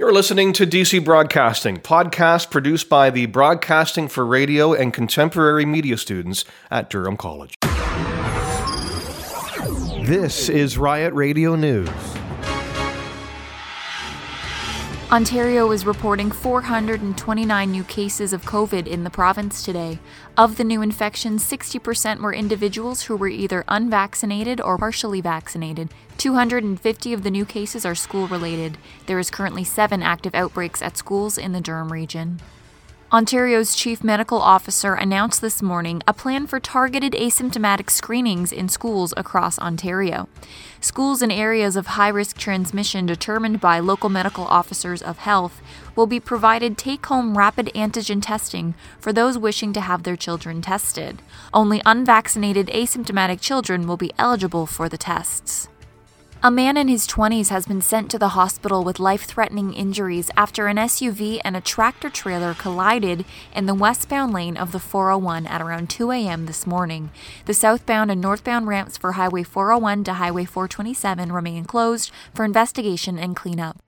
You're listening to DC Broadcasting, podcast produced by the Broadcasting for Radio and Contemporary Media students at Durham College. This is Riot Radio News. Ontario is reporting 429 new cases of COVID in the province today. Of the new infections, 60% were individuals who were either unvaccinated or partially vaccinated. 250 of the new cases are school-related. There is currently 7 active outbreaks at schools in the Durham region. Ontario's chief medical officer announced this morning a plan for targeted asymptomatic screenings in schools across Ontario. Schools in areas of high-risk transmission determined by local medical officers of health will be provided take-home rapid antigen testing for those wishing to have their children tested. Only unvaccinated asymptomatic children will be eligible for the tests. A man in his 20s has been sent to the hospital with life-threatening injuries after an SUV and a tractor-trailer collided in the westbound lane of the 401 at around 2 a.m. this morning. The southbound and northbound ramps for Highway 401 to Highway 427 remain closed for investigation and cleanup.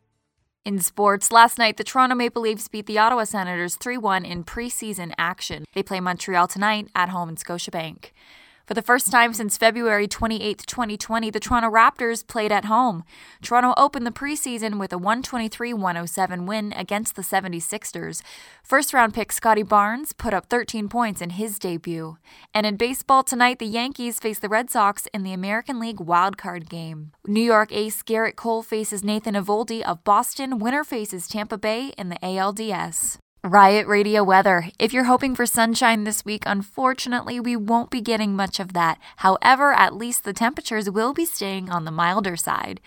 In sports, last night the Toronto Maple Leafs beat the Ottawa Senators 3-1 in preseason action. They play Montreal tonight at home in Scotiabank. For the first time since February 28, 2020, the Toronto Raptors played at home. Toronto opened the preseason with a 123-107 win against the 76ers. First-round pick Scottie Barnes put up 13 points in his debut. And in baseball tonight, the Yankees face the Red Sox in the American League wildcard game. New York ace Garrett Cole faces Nathan Eovaldi of Boston. Winner faces Tampa Bay in the ALDS. Riot Radio weather. If you're hoping for sunshine this week, unfortunately, we won't be getting much of that. However, at least the temperatures will be staying on the milder side.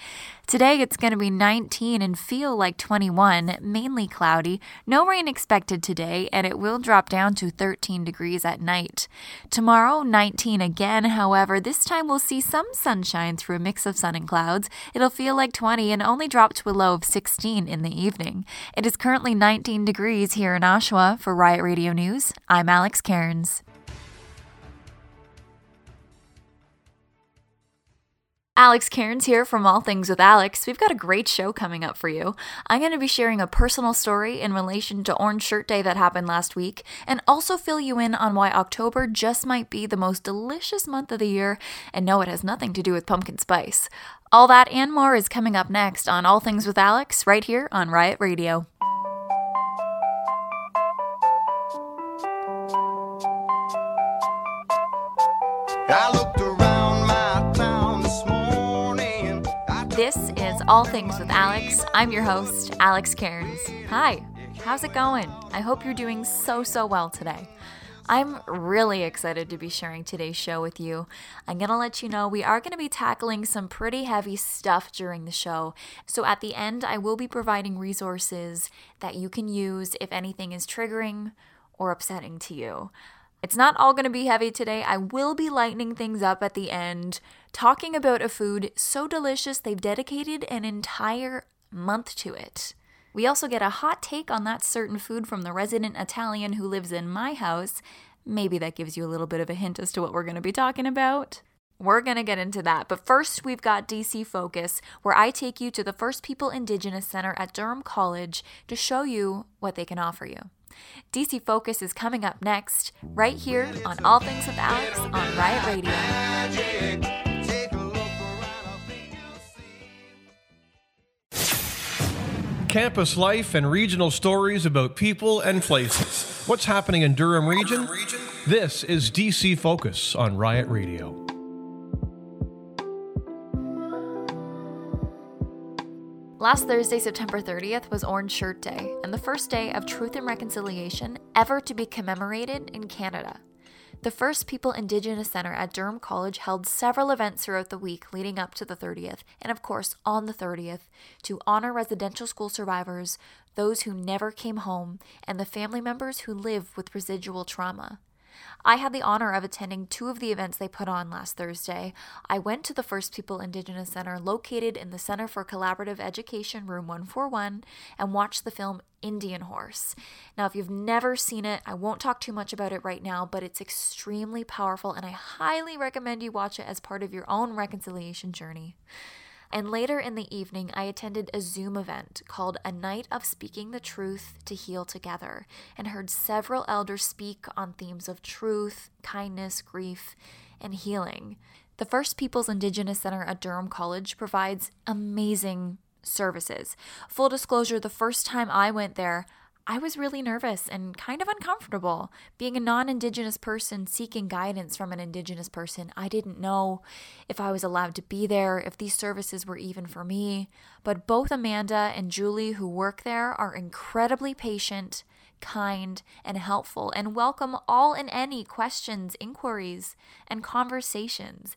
Today, it's going to be 19 and feel like 21, mainly cloudy. No rain expected today, and it will drop down to 13 degrees at night. Tomorrow, 19 again. However, this time we'll see some sunshine through a mix of sun and clouds. It'll feel like 20 and only drop to a low of 16 in the evening. It is currently 19 degrees here in Oshawa. For Riot Radio News, I'm Alex Cairns. Alex Cairns here from All Things with Alex. We've got a great show coming up for you. I'm going to be sharing a personal story in relation to Orange Shirt Day that happened last week, and also fill you in on why October just might be the most delicious month of the year, and no, it has nothing to do with pumpkin spice. All that and more is coming up next on All Things with Alex, right here on Riot Radio. I looked around my town this morning. This is All Things with Alex. I'm your host, Alex Cairns. Hi, how's it going? I hope you're doing so well today. I'm really excited to be sharing today's show with you. I'm going to let you know we are going to be tackling some pretty heavy stuff during the show. So at the end, I will be providing resources that you can use if anything is triggering or upsetting to you. It's not all going to be heavy today. I will be lightening things up at the end, talking about a food so delicious they've dedicated an entire month to it. We also get a hot take on that certain food from the resident Italian who lives in my house. Maybe that gives you a little bit of a hint as to what we're going to be talking about. We're going to get into that, but first we've got DC Focus, where I take you to the First People Indigenous Center at Durham College to show you what they can offer you. DC Focus is coming up next, right here on All Things with Alex on Riot Radio. Campus life and regional stories about people and places. What's happening in Durham region? This is DC Focus on Riot Radio. Last Thursday, September 30th, was Orange Shirt Day and the first day of truth and reconciliation ever to be commemorated in Canada. The First People Indigenous Center at Durham College held several events throughout the week leading up to the 30th, and of course on the 30th, to honor residential school survivors, those who never came home, and the family members who live with residual trauma. I had the honor of attending 2 of the events they put on last Thursday. I went to the First People Indigenous Center, located in the Center for Collaborative Education, Room 141, and watched the film Indian Horse. Now, if you've never seen it, I won't talk too much about it right now, but it's extremely powerful, and I highly recommend you watch it as part of your own reconciliation journey. and later in the evening I attended a Zoom event called A Night of Speaking the Truth to Heal Together, and heard several elders speak on themes of truth, kindness, grief, and healing. The First Peoples Indigenous Center at Durham College provides amazing services. Full disclosure, the first time I went there, I was really nervous and kind of uncomfortable. Being a non-Indigenous person seeking guidance from an Indigenous person, I didn't know if I was allowed to be there, if these services were even for me. But both Amanda and Julie, who work there, are incredibly patient, kind, and helpful, and welcome all and any questions, inquiries, and conversations.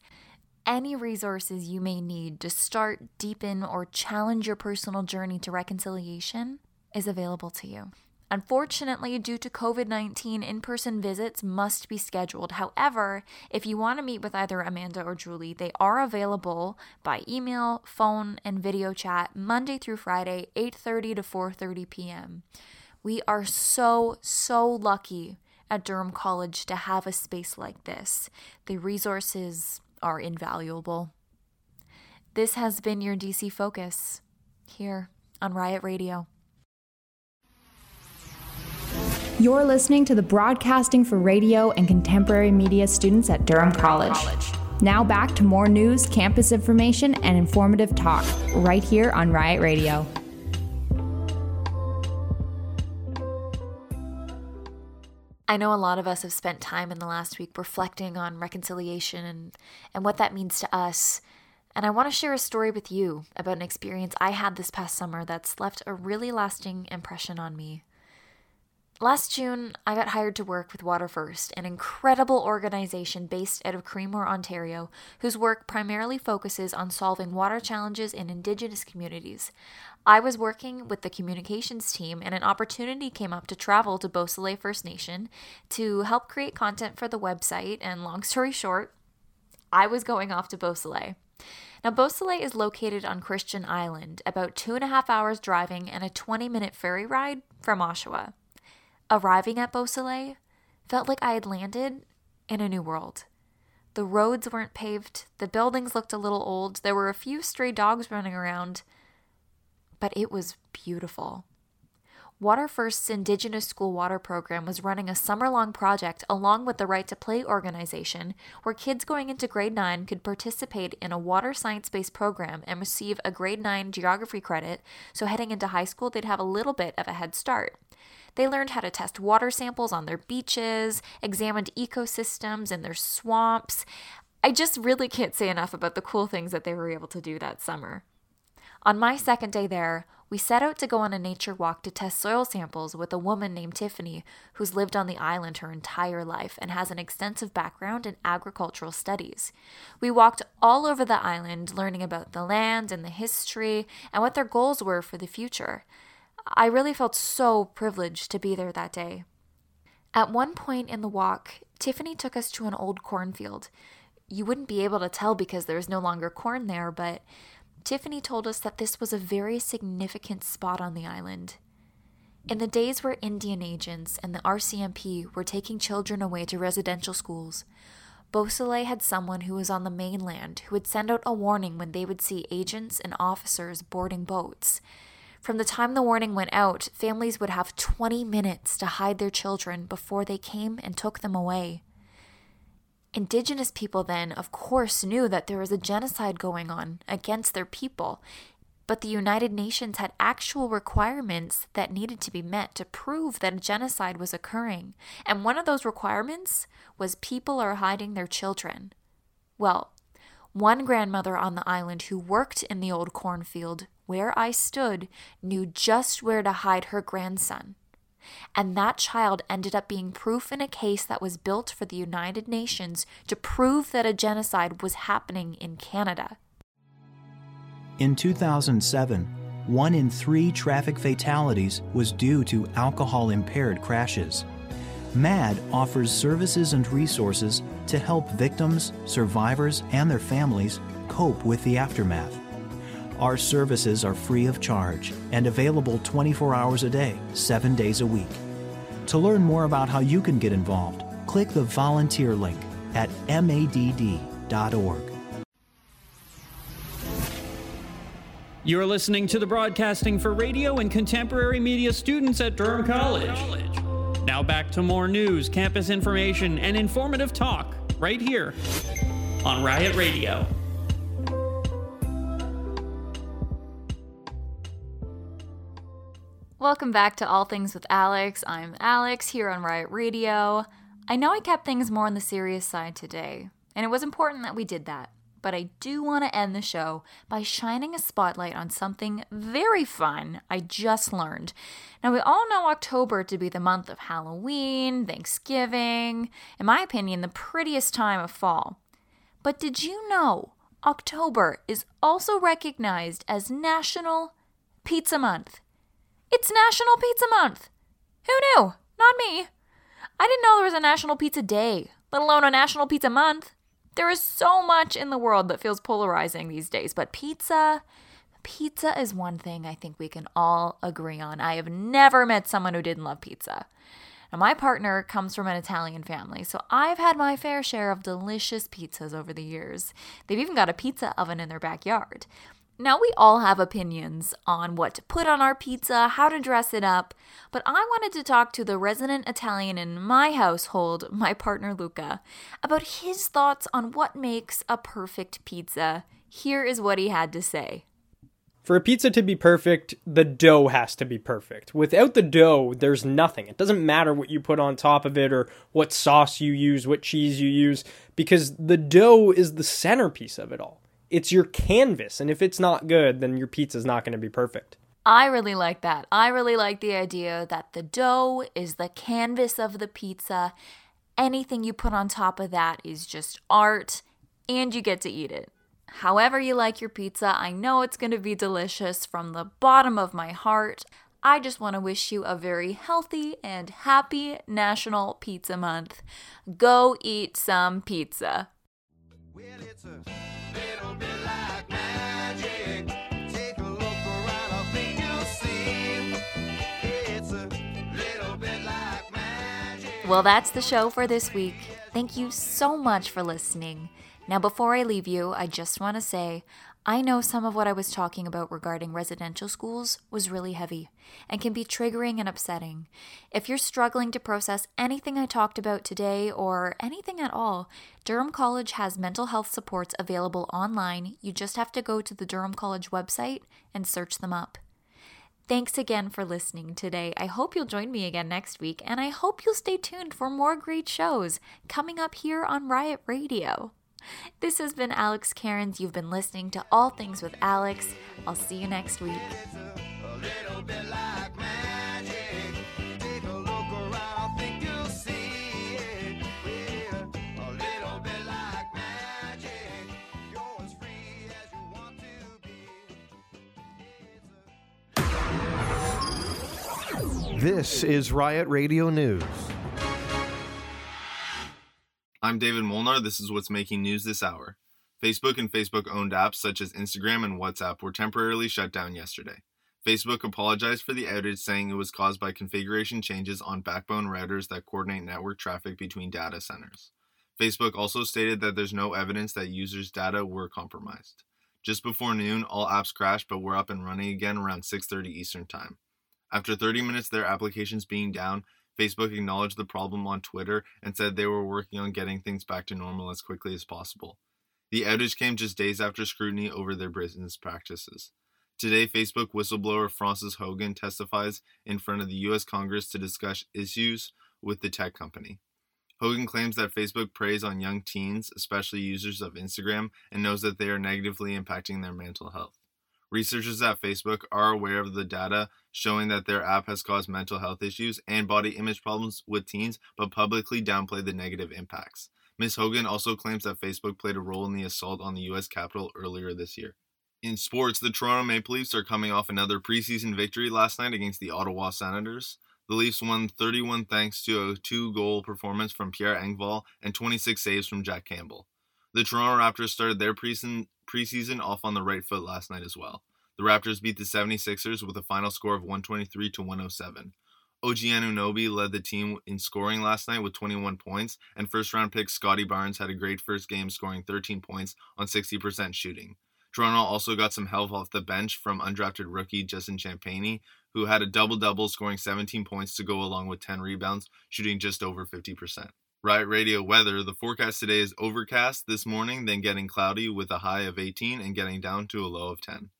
Any resources you may need to start, deepen, or challenge your personal journey to reconciliation is available to you. Unfortunately, due to COVID-19, in-person visits must be scheduled. However, if you want to meet with either Amanda or Julie, they are available by email, phone, and video chat Monday through Friday, 8:30 to 4:30 p.m. We are so lucky at Durham College to have a space like this. The resources are invaluable. This has been your DC Focus here on Riot Radio. You're listening to the Broadcasting for Radio and Contemporary Media students at Durham College. Now back to more news, campus information, and informative talk right here on Riot Radio. I know a lot of us have spent time in the last week reflecting on reconciliation and what that means to us. And I want to share a story with you about an experience I had this past summer that's left a really lasting impression on me. Last June, I got hired to work with Water First, an incredible organization based out of Creemore, Ontario, whose work primarily focuses on solving water challenges in Indigenous communities. I was working with the communications team, and an opportunity came up to travel to Beausoleil First Nation to help create content for the website, and long story short, I was going off to Beausoleil. Now, Beausoleil is located on Christian Island, about 2.5 hours driving and a 20-minute ferry ride from Oshawa. Arriving at Beausoleil felt like I had landed in a new world. The roads weren't paved, the buildings looked a little old, there were a few stray dogs running around, but it was beautiful. Water First's Indigenous School Water Program was running a summer-long project along with the Right to Play organization, where kids going into grade 9 could participate in a water science-based program and receive a grade 9 geography credit, so heading into high school they'd have a little bit of a head start. They learned how to test water samples on their beaches, examined ecosystems in their swamps. I just really can't say enough about the cool things that they were able to do that summer. On my second day there, we set out to go on a nature walk to test soil samples with a woman named Tiffany, who's lived on the island her entire life and has an extensive background in agricultural studies. We walked all over the island, learning about the land and the history and what their goals were for the future. I really felt so privileged to be there that day. At one point in the walk, Tiffany took us to an old cornfield. You wouldn't be able to tell because there was no longer corn there, but Tiffany told us that this was a very significant spot on the island. In the days where Indian agents and the RCMP were taking children away to residential schools, Beausoleil had someone who was on the mainland who would send out a warning when they would see agents and officers boarding boats. From the time the warning went out, families would have 20 minutes to hide their children before they came and took them away. Indigenous people then, of course, knew that there was a genocide going on against their people, but the United Nations had actual requirements that needed to be met to prove that a genocide was occurring, and one of those requirements was people are hiding their children. Well, one grandmother on the island who worked in the old cornfield where I stood knew just where to hide her grandson. And that child ended up being proof in a case that was built for the United Nations to prove that a genocide was happening in Canada. In 2007, 1 in 3 traffic fatalities was due to alcohol-impaired crashes. MAD offers services and resources to help victims, survivors, and their families cope with the aftermath. Our services are free of charge and available 24 hours a day, 7 days a week. To learn more about how you can get involved, click the volunteer link at madd.org. You're listening to the broadcasting for radio and contemporary media students at Durham College. Now back to more news, campus information, and informative talk right here on Riot Radio. Welcome back to All Things with Alex. I'm Alex here on Riot Radio. I know I kept things more on the serious side today, and it was important that we did that, but I do want to end the show by shining a spotlight on something very fun I just learned. Now, we all know October to be the month of Halloween, Thanksgiving, in my opinion, the prettiest time of fall. But did you know October is also recognized as National Pizza Month? It's National Pizza Month! Who knew? Not me. I didn't know there was a National Pizza Day, let alone a National Pizza Month. There is so much in the world that feels polarizing these days, but pizza is one thing I think we can all agree on. I have never met someone who didn't love pizza. Now, my partner comes from an Italian family, so I've had my fair share of delicious pizzas over the years. They've even got a pizza oven in their backyard. Now, we all have opinions on what to put on our pizza, how to dress it up, but I wanted to talk to the resident Italian in my household, my partner Luca, about his thoughts on what makes a perfect pizza. Here is what he had to say. For a pizza to be perfect, the dough has to be perfect. Without the dough, there's nothing. It doesn't matter what you put on top of it or what sauce you use, what cheese you use, because the dough is the centerpiece of it all. It's your canvas, and if it's not good, then your pizza's not going to be perfect. I really like that. I really like the idea that the dough is the canvas of the pizza. Anything you put on top of that is just art, and you get to eat it. However you like your pizza, I know it's going to be delicious from the bottom of my heart. I just want to wish you a very healthy and happy National Pizza Month. Go eat some pizza. Well, it's a little bit like magic. Take a look around, I think you'll see. It's a little bit like magic. Well, that's the show for this week. Thank you so much for listening. Now, before I leave you, I just want to say, I know some of what I was talking about regarding residential schools was really heavy and can be triggering and upsetting. If you're struggling to process anything I talked about today or anything at all, Durham College has mental health supports available online. You just have to go to the Durham College website and search them up. Thanks again for listening today. I hope you'll join me again next week, and I hope you'll stay tuned for more great shows coming up here on Riot Radio. This has been Alex Cairns. You've been listening to All Things with Alex. I'll see you next week. This is Riot Radio News. I'm David Molnar. This is what's making news this hour. Facebook and Facebook-owned apps such as Instagram and WhatsApp were temporarily shut down yesterday. Facebook apologized for the outage, saying it was caused by configuration changes on backbone routers that coordinate network traffic between data centers. Facebook also stated that there's no evidence that users' data were compromised. Just before noon, all apps crashed but were up and running again around 6:30 Eastern Time. After 30 minutes, their applications being down, Facebook acknowledged the problem on Twitter and said they were working on getting things back to normal as quickly as possible. The outage came just days after scrutiny over their business practices. Today, Facebook whistleblower Frances Hogan testifies in front of the U.S. Congress to discuss issues with the tech company. Hogan claims that Facebook preys on young teens, especially users of Instagram, and knows that they are negatively impacting their mental health. Researchers at Facebook are aware of the data showing that their app has caused mental health issues and body image problems with teens, but publicly downplayed the negative impacts. Ms. Hogan also claims that Facebook played a role in the assault on the U.S. Capitol earlier this year. In sports, the Toronto Maple Leafs are coming off another preseason victory last night against the Ottawa Senators. The Leafs won 31 thanks to a 2-goal performance from Pierre Engvall and 26 saves from Jack Campbell. The Toronto Raptors started their preseason off on the right foot last night as well. The Raptors beat the 76ers with a final score of 123 to 107. OG Anunoby led the team in scoring last night with 21 points, and first-round pick Scotty Barnes had a great first game, scoring 13 points on 60% shooting. Toronto also got some help off the bench from undrafted rookie Justin Champagny, who had a double-double, scoring 17 points to go along with 10 rebounds, shooting just over 50%. Riot Radio weather. The forecast today is overcast this morning, then getting cloudy with a high of 18 and getting down to a low of 10.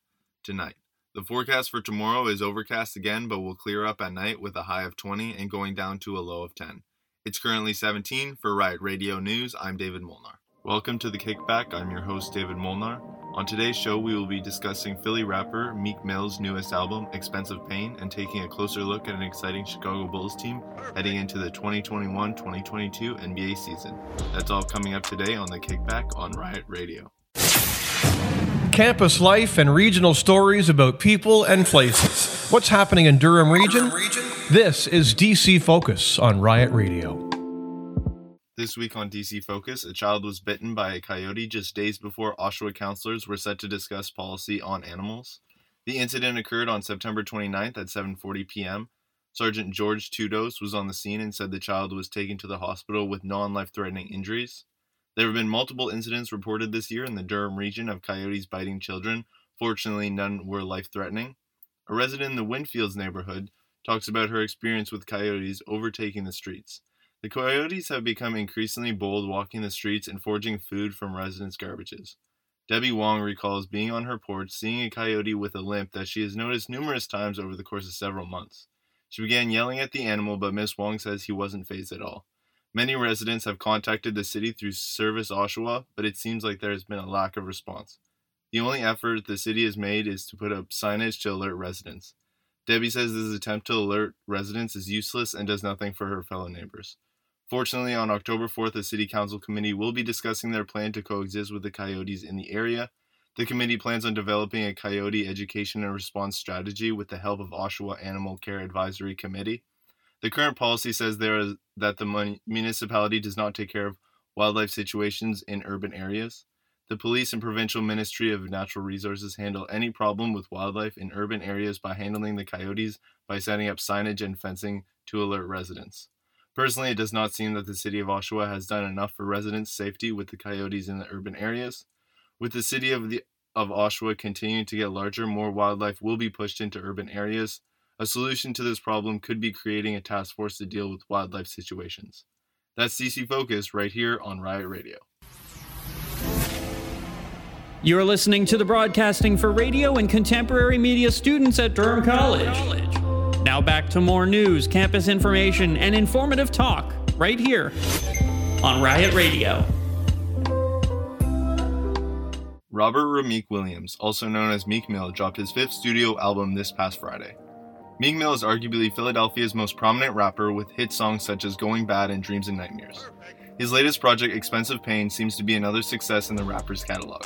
Tonight. The forecast for tomorrow is overcast again, but will clear up at night with a high of 20 and going down to a low of 10. It's currently 17. For Riot Radio News, I'm David Molnar. Welcome to The Kickback. I'm your host, David Molnar. On today's show, we will be discussing Philly rapper Meek Mill's newest album, Expensive Pain, and taking a closer look at an exciting Chicago Bulls team heading into the 2021-2022 NBA season. That's all coming up today on The Kickback on Riot Radio. Campus life and regional stories about people and places. What's happening in Durham region? This is DC Focus on Riot Radio. This week on DC Focus, a child was bitten by a coyote just days before Oshawa counselors were set to discuss policy on animals. The incident occurred on September 29th at 7:40 p.m. Sergeant George Tudos was on the scene and said the child was taken to the hospital with non-life-threatening injuries. There have been multiple incidents reported this year in the Durham region of coyotes biting children. Fortunately, none were life-threatening. A resident in the Winfields neighborhood talks about her experience with coyotes overtaking the streets. The coyotes have become increasingly bold, walking the streets and foraging food from residents' garbages. Debbie Wong recalls being on her porch, seeing a coyote with a limp that she has noticed numerous times over the course of several months. She began yelling at the animal, but Ms. Wong says he wasn't fazed at all. Many residents have contacted the city through Service Oshawa, but it seems like there has been a lack of response. The only effort the city has made is to put up signage to alert residents. Debbie says this attempt to alert residents is useless and does nothing for her fellow neighbors. Fortunately, on October 4th, the City Council Committee will be discussing their plan to coexist with the coyotes in the area. The committee plans on developing a coyote education and response strategy with the help of Oshawa Animal Care Advisory Committee. The current policy says that the municipality does not take care of wildlife situations in urban areas. The police and provincial Ministry of Natural Resources handle any problem with wildlife in urban areas by handling the coyotes by setting up signage and fencing to alert residents. Personally, it does not seem that the city of Oshawa has done enough for residents' safety with the coyotes in the urban areas. With the city of Oshawa continuing to get larger, more wildlife will be pushed into urban areas. A solution to this problem could be creating a task force to deal with wildlife situations. That's DC Focus right here on Riot Radio. You're listening to the broadcasting for radio and contemporary media students at Durham College. Now back to more news, campus information, and informative talk right here on Riot Radio. Robert Rameek Williams, also known as Meek Mill, dropped his fifth studio album this past Friday. Meek Mill is arguably Philadelphia's most prominent rapper, with hit songs such as Going Bad and Dreams and Nightmares. His latest project, Expensive Pain, seems to be another success in the rapper's catalog.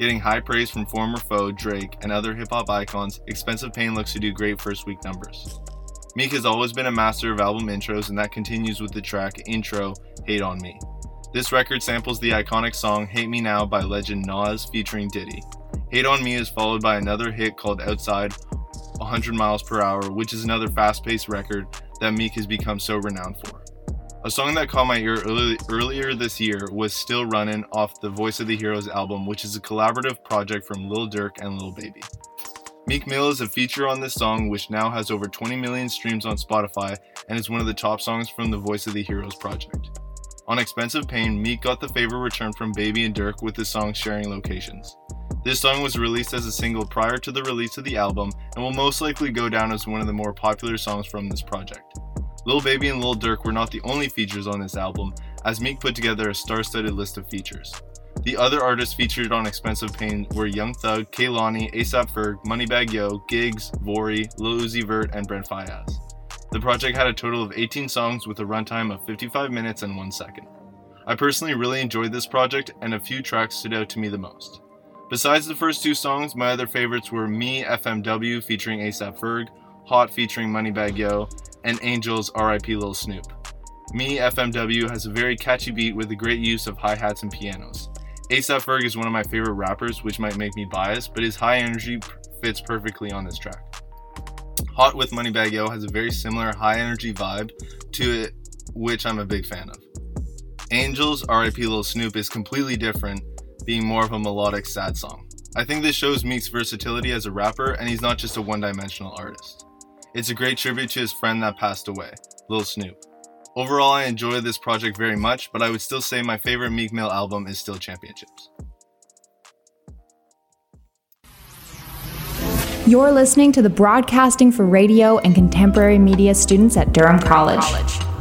Getting high praise from former foe, Drake, and other hip-hop icons, Expensive Pain looks to do great first-week numbers. Meek has always been a master of album intros, and that continues with the track intro, Hate On Me. This record samples the iconic song Hate Me Now by legend Nas featuring Diddy. Hate On Me is followed by another hit called Outside 100 Miles Per Hour, which is another fast-paced record that Meek has become so renowned for. A song that caught my ear earlier this year was Still Runnin' off the Voice of the Heroes album, which is a collaborative project from Lil Durk and Lil Baby. Meek Mill is a feature on this song, which now has over 20 million streams on Spotify and is one of the top songs from the Voice of the Heroes project. On Expensive Pain, Meek got the favor return from Baby and Durk with the song Sharing Locations. This song was released as a single prior to the release of the album and will most likely go down as one of the more popular songs from this project. Lil Baby and Lil Durk were not the only features on this album, as Meek put together a star-studded list of features. The other artists featured on Expensive Pain were Young Thug, Kehlani, ASAP Ferg, Moneybagg Yo, Giggs, Vory, Lil Uzi Vert, and Brent Faiyaz. The project had a total of 18 songs with a runtime of 55 minutes and 1 second. I personally really enjoyed this project, and a few tracks stood out to me the most. Besides the first two songs, my other favorites were Me FMW featuring ASAP Ferg, Hot featuring Moneybagg Yo, and Angels R.I.P. Lil Snoop. Me FMW has a very catchy beat with a great use of hi-hats and pianos. ASAP Ferg is one of my favorite rappers, which might make me biased, but his high energy fits perfectly on this track. Hot with Moneybagg Yo has a very similar high energy vibe to it, which I'm a big fan of. Angels R.I.P. Lil Snoop is completely different, being more of a melodic sad song. I think this shows Meek's versatility as a rapper, and he's not just a one-dimensional artist. It's a great tribute to his friend that passed away, Lil Snoop. Overall, I enjoy this project very much, but I would still say my favorite Meek Mill album is still Championships. You're listening to the Broadcasting for Radio and Contemporary Media students at Durham College.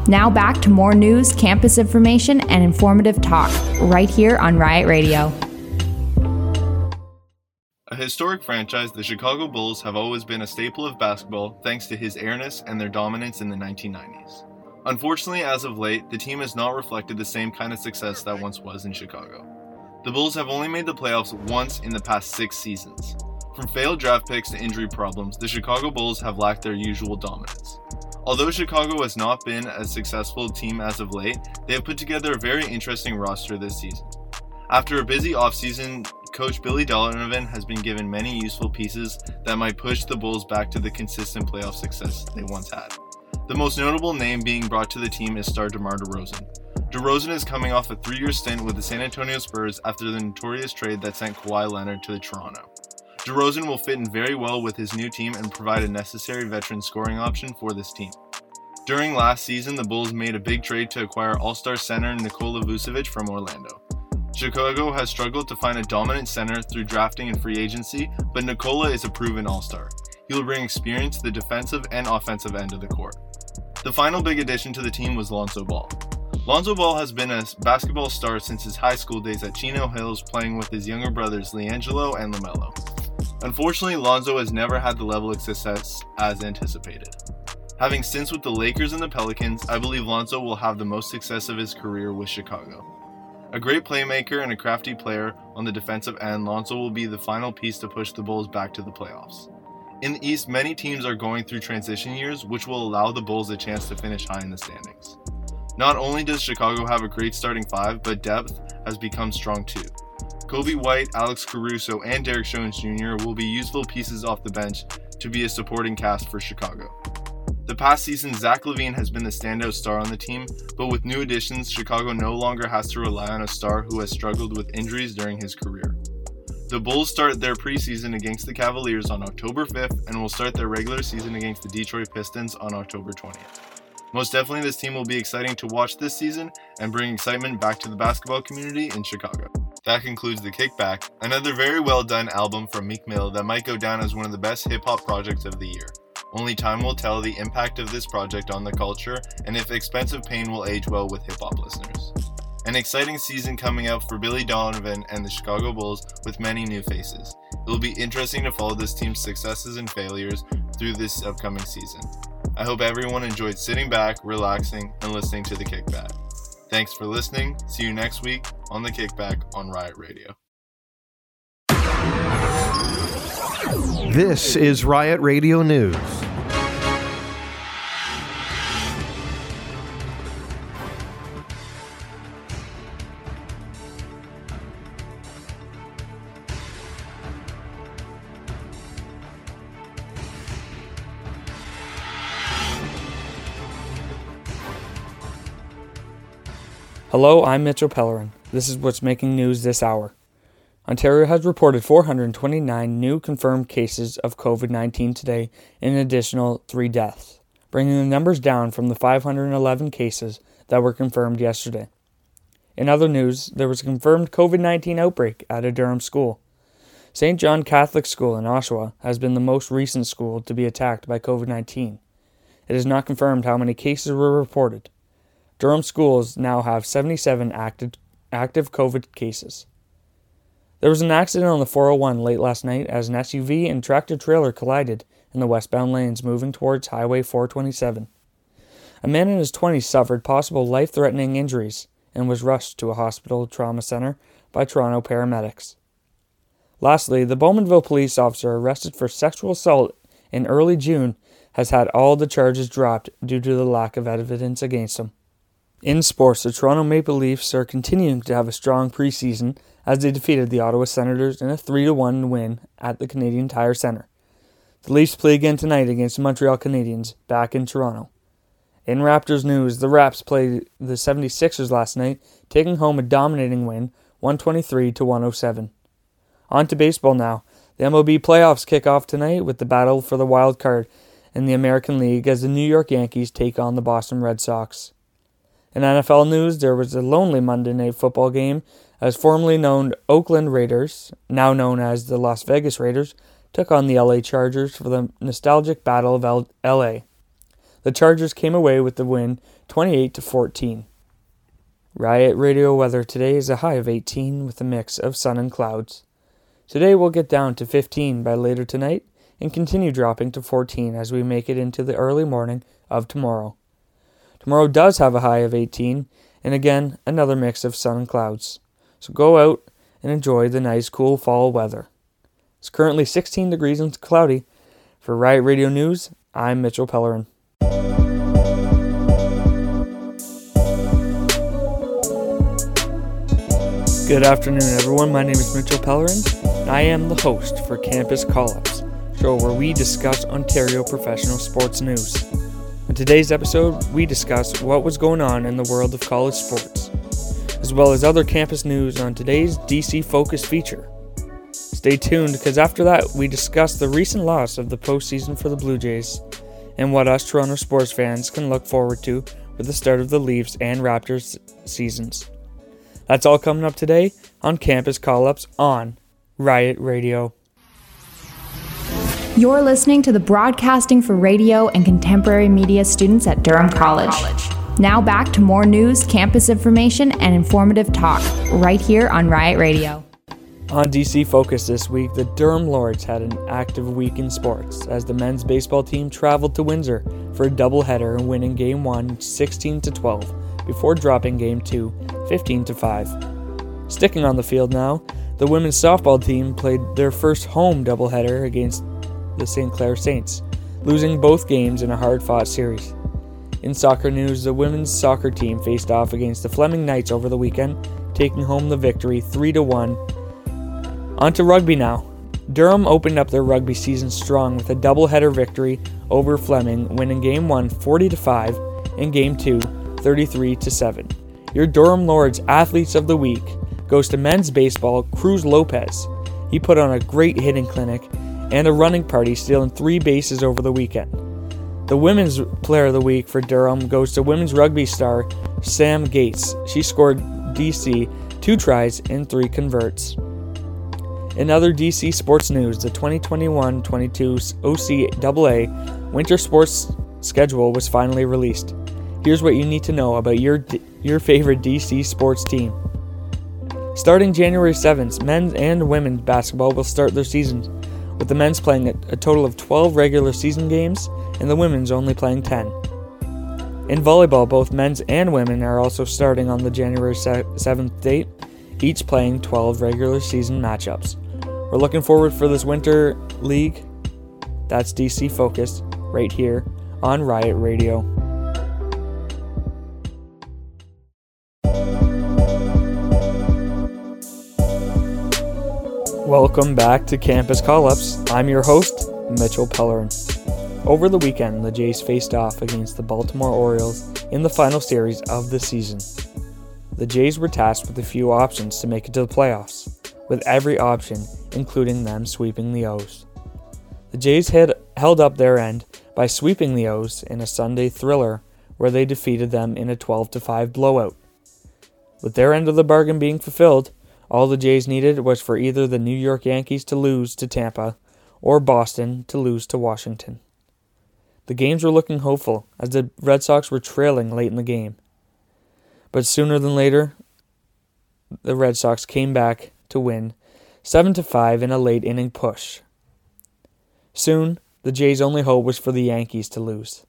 Now back to more news, campus information, and informative talk, right here on Riot Radio. A historic franchise, the Chicago Bulls have always been a staple of basketball thanks to his airness and their dominance in the 1990s. Unfortunately, as of late, the team has not reflected the same kind of success that once was in Chicago. The Bulls have only made the playoffs once in the past 6 seasons. From failed draft picks to injury problems, the Chicago Bulls have lacked their usual dominance. Although Chicago has not been a successful team as of late, they have put together a very interesting roster this season. After a busy offseason, Coach Billy Donovan has been given many useful pieces that might push the Bulls back to the consistent playoff success they once had. The most notable name being brought to the team is star DeMar DeRozan. DeRozan is coming off a 3-year stint with the San Antonio Spurs after the notorious trade that sent Kawhi Leonard to Toronto. DeRozan will fit in very well with his new team and provide a necessary veteran scoring option for this team. During last season, the Bulls made a big trade to acquire all-star center Nikola Vucevic from Orlando. Chicago has struggled to find a dominant center through drafting and free agency, but Nikola is a proven all-star. He will bring experience to the defensive and offensive end of the court. The final big addition to the team was Lonzo Ball. Lonzo Ball has been a basketball star since his high school days at Chino Hills, playing with his younger brothers LiAngelo and LaMelo. Unfortunately, Lonzo has never had the level of success as anticipated. Having stints with the Lakers and the Pelicans, I believe Lonzo will have the most success of his career with Chicago. A great playmaker and a crafty player on the defensive end, Lonzo will be the final piece to push the Bulls back to the playoffs. In the East, many teams are going through transition years, which will allow the Bulls a chance to finish high in the standings. Not only does Chicago have a great starting five, but depth has become strong too. Kobe White, Alex Caruso, and Derek Jones Jr. will be useful pieces off the bench to be a supporting cast for Chicago. The past season, Zach LaVine has been the standout star on the team, but with new additions, Chicago no longer has to rely on a star who has struggled with injuries during his career. The Bulls start their preseason against the Cavaliers on October 5th and will start their regular season against the Detroit Pistons on October 20th. Most definitely, this team will be exciting to watch this season and bring excitement back to the basketball community in Chicago. That concludes The Kickback, another very well done album from Meek Mill that might go down as one of the best hip-hop projects of the year. Only time will tell the impact of this project on the culture and if Expensive Pain will age well with hip-hop listeners. An exciting season coming up for Billy Donovan and the Chicago Bulls with many new faces. It will be interesting to follow this team's successes and failures through this upcoming season. I hope everyone enjoyed sitting back, relaxing, and listening to The Kickback. Thanks for listening. See you next week on The Kickback on Riot Radio. This is Riot Radio News. Hello, I'm Mitchell Pellerin. This is what's making news this hour. Ontario has reported 429 new confirmed cases of COVID-19 today and an additional 3 deaths, bringing the numbers down from the 511 cases that were confirmed yesterday. In other news, there was a confirmed COVID-19 outbreak at a Durham school. St. John Catholic School in Oshawa has been the most recent school to be attacked by COVID-19. It is not confirmed how many cases were reported. Durham schools now have 77 active COVID cases. There was an accident on the 401 late last night as an SUV and tractor-trailer collided in the westbound lanes moving towards Highway 427. A man in his 20s suffered possible life-threatening injuries and was rushed to a hospital trauma center by Toronto paramedics. Lastly, the Bowmanville police officer arrested for sexual assault in early June has had all the charges dropped due to the lack of evidence against him. In sports, the Toronto Maple Leafs are continuing to have a strong preseason as they defeated the Ottawa Senators in a 3-1 win at the Canadian Tire Centre. The Leafs play again tonight against the Montreal Canadiens back in Toronto. In Raptors news, the Raps played the 76ers last night, taking home a dominating win, 123-107. On to baseball now. The MLB playoffs kick off tonight with the battle for the wild card in the American League as the New York Yankees take on the Boston Red Sox. In NFL news, there was a lonely Monday Night Football game as formerly known Oakland Raiders, now known as the Las Vegas Raiders, took on the LA Chargers for the nostalgic Battle of LA. The Chargers came away with the win 28-14. Riot Radio weather today is a high of 18 with a mix of sun and clouds. Today we'll get down to 15 by later tonight and continue dropping to 14 as we make it into the early morning of tomorrow. Tomorrow does have a high of 18 and again another mix of sun and clouds. So go out and enjoy the nice cool fall weather. It's currently 16 degrees and cloudy. For Riot Radio News, I'm Mitchell Pellerin. Good afternoon, everyone. My name is Mitchell Pellerin, and I am the host for Campus Call-Ups, a show where we discuss Ontario professional sports news. In today's episode, we discuss what was going on in the world of college sports, as well as other campus news on today's DC Focus feature. Stay tuned, because after that, we discuss the recent loss of the postseason for the Blue Jays and what us Toronto sports fans can look forward to with the start of the Leafs and Raptors seasons. That's all coming up today on Campus Call-Ups on Riot Radio. You're listening to the Broadcasting for Radio and Contemporary Media students at Durham College. Now back to more news, campus information, and informative talk right here on Riot Radio. On DC Focus this week, the Durham Lords had an active week in sports as the men's baseball team traveled to Windsor for a doubleheader and winning Game 1 16-12 before dropping Game 2 15-5. Sticking on the field now, the women's softball team played their first home doubleheader against the St. Clair Saints, losing both games in a hard-fought series. In soccer news, the women's soccer team faced off against the Fleming Knights over the weekend, taking home the victory 3-1. On to rugby now. Durham opened up their rugby season strong with a doubleheader victory over Fleming, winning Game 1 40-5 and Game 2 33-7. Your Durham Lords Athletes of the Week goes to men's baseball Cruz Lopez. He put on a great hitting clinic and a running party, stealing 3 bases over the weekend. The Women's Player of the Week for Durham goes to women's rugby star Sam Gates. She scored DC 2 tries and 3 converts. In other DC sports news, the 2021-22 OCAA winter sports schedule was finally released. Here's what you need to know about your favorite DC sports team. Starting January 7th, men's and women's basketball will start their seasons, with the men's playing a total of 12 regular season games and the women's only playing 10. In volleyball, both men's and women are also starting on the January 7th date, each playing 12 regular season matchups. We're looking forward for this winter league. That's DC Focus right here on Riot Radio. Welcome back to Campus Call-Ups. I'm your host, Mitchell Pellerin. Over the weekend, the Jays faced off against the Baltimore Orioles in the final series of the season. The Jays were tasked with a few options to make it to the playoffs, with every option including them sweeping the O's. The Jays held up their end by sweeping the O's in a Sunday thriller where they defeated them in a 12-5 blowout. With their end of the bargain being fulfilled, all the Jays needed was for either the New York Yankees to lose to Tampa or Boston to lose to Washington. The games were looking hopeful as the Red Sox were trailing late in the game. But sooner than later, the Red Sox came back to win 7-5 in a late inning push. Soon, the Jays' only hope was for the Yankees to lose.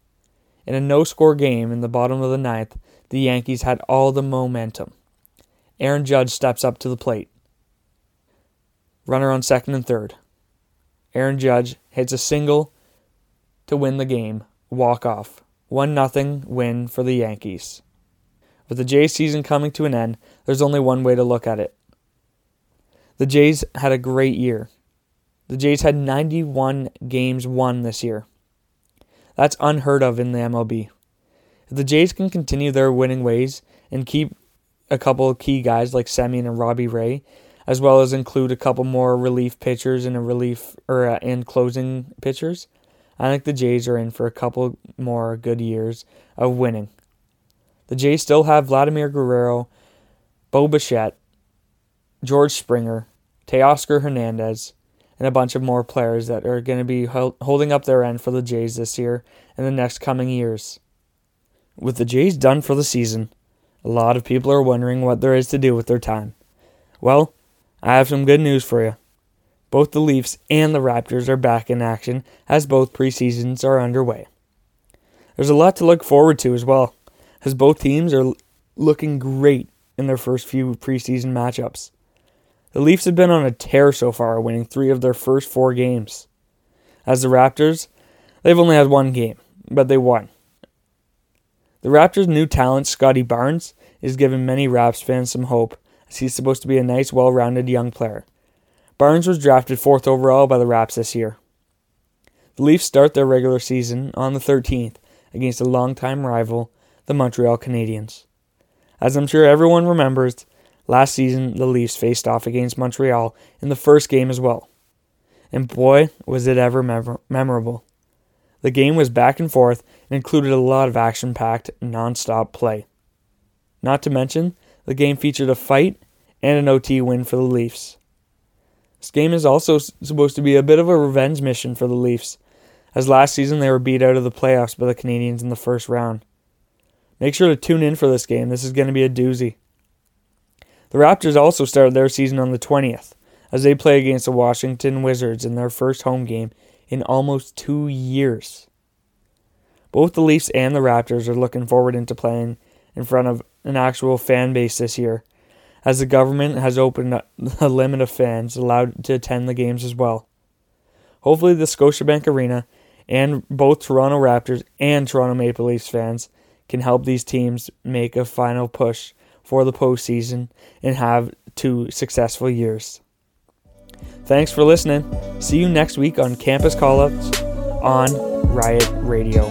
In a no-score game in the bottom of the ninth, the Yankees had all the momentum. Aaron Judge steps up to the plate. Runner on second and third. Aaron Judge hits a single to win the game, walk-off. 1-0 win for the Yankees. With the Jays season coming to an end, there's only one way to look at it. The Jays had a great year. The Jays had 91 games won this year. That's unheard of in the MLB. If the Jays can continue their winning ways and keep a couple of key guys like Semien and Robbie Ray, as well as include a couple more relief pitchers and and closing pitchers. I think the Jays are in for a couple more good years of winning. The Jays still have Vladimir Guerrero, Bo Bichette, George Springer, Teoscar Hernandez, and a bunch of more players that are going to be holding up their end for the Jays this year and the next coming years. With the Jays done for the season, a lot of people are wondering what there is to do with their time. Well, I have some good news for you. Both the Leafs and the Raptors are back in action as both preseasons are underway. There's a lot to look forward to as well, as both teams are looking great in their first few preseason matchups. The Leafs have been on a tear so far, winning 3 of their first 4 games. As the Raptors, they've only had 1 game, but they won. The Raptors' new talent, Scotty Barnes, is giving many Raps fans some hope, as he's supposed to be a nice, well-rounded young player. Barnes was drafted 4th overall by the Raps this year. The Leafs start their regular season on the 13th against a longtime rival, the Montreal Canadiens. As I'm sure everyone remembers, last season the Leafs faced off against Montreal in the first game as well. And boy, was it ever memorable. The game was back and forth and included a lot of action-packed, non-stop play. Not to mention, the game featured a fight and an OT win for the Leafs. This game is also supposed to be a bit of a revenge mission for the Leafs, as last season they were beat out of the playoffs by the Canadiens in the first round. Make sure to tune in for this game, this is going to be a doozy. The Raptors also started their season on the 20th, as they play against the Washington Wizards in their first home game in almost 2 years. Both the Leafs and the Raptors are looking forward into playing in front of an actual fan base this year, as the government has opened up the limit of fans allowed to attend the games as well. Hopefully the Scotiabank Arena and both Toronto Raptors and Toronto Maple Leafs fans can help these teams make a final push for the postseason and have 2 successful years. Thanks for listening. See you next week on Campus Call-Ups on Riot Radio.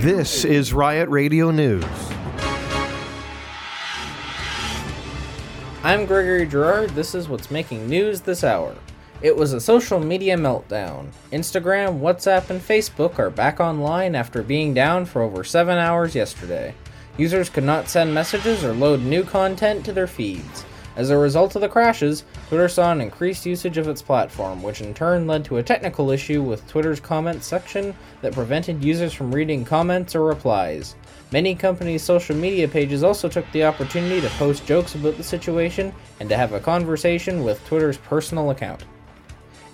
This is Riot Radio News. I'm Gregory Gerard. This is what's making news this hour. It was a social media meltdown. Instagram, WhatsApp, and Facebook are back online after being down for over 7 hours yesterday. Users could not send messages or load new content to their feeds. As a result of the crashes, Twitter saw an increased usage of its platform, which in turn led to a technical issue with Twitter's comments section that prevented users from reading comments or replies. Many companies' social media pages also took the opportunity to post jokes about the situation and to have a conversation with Twitter's personal account.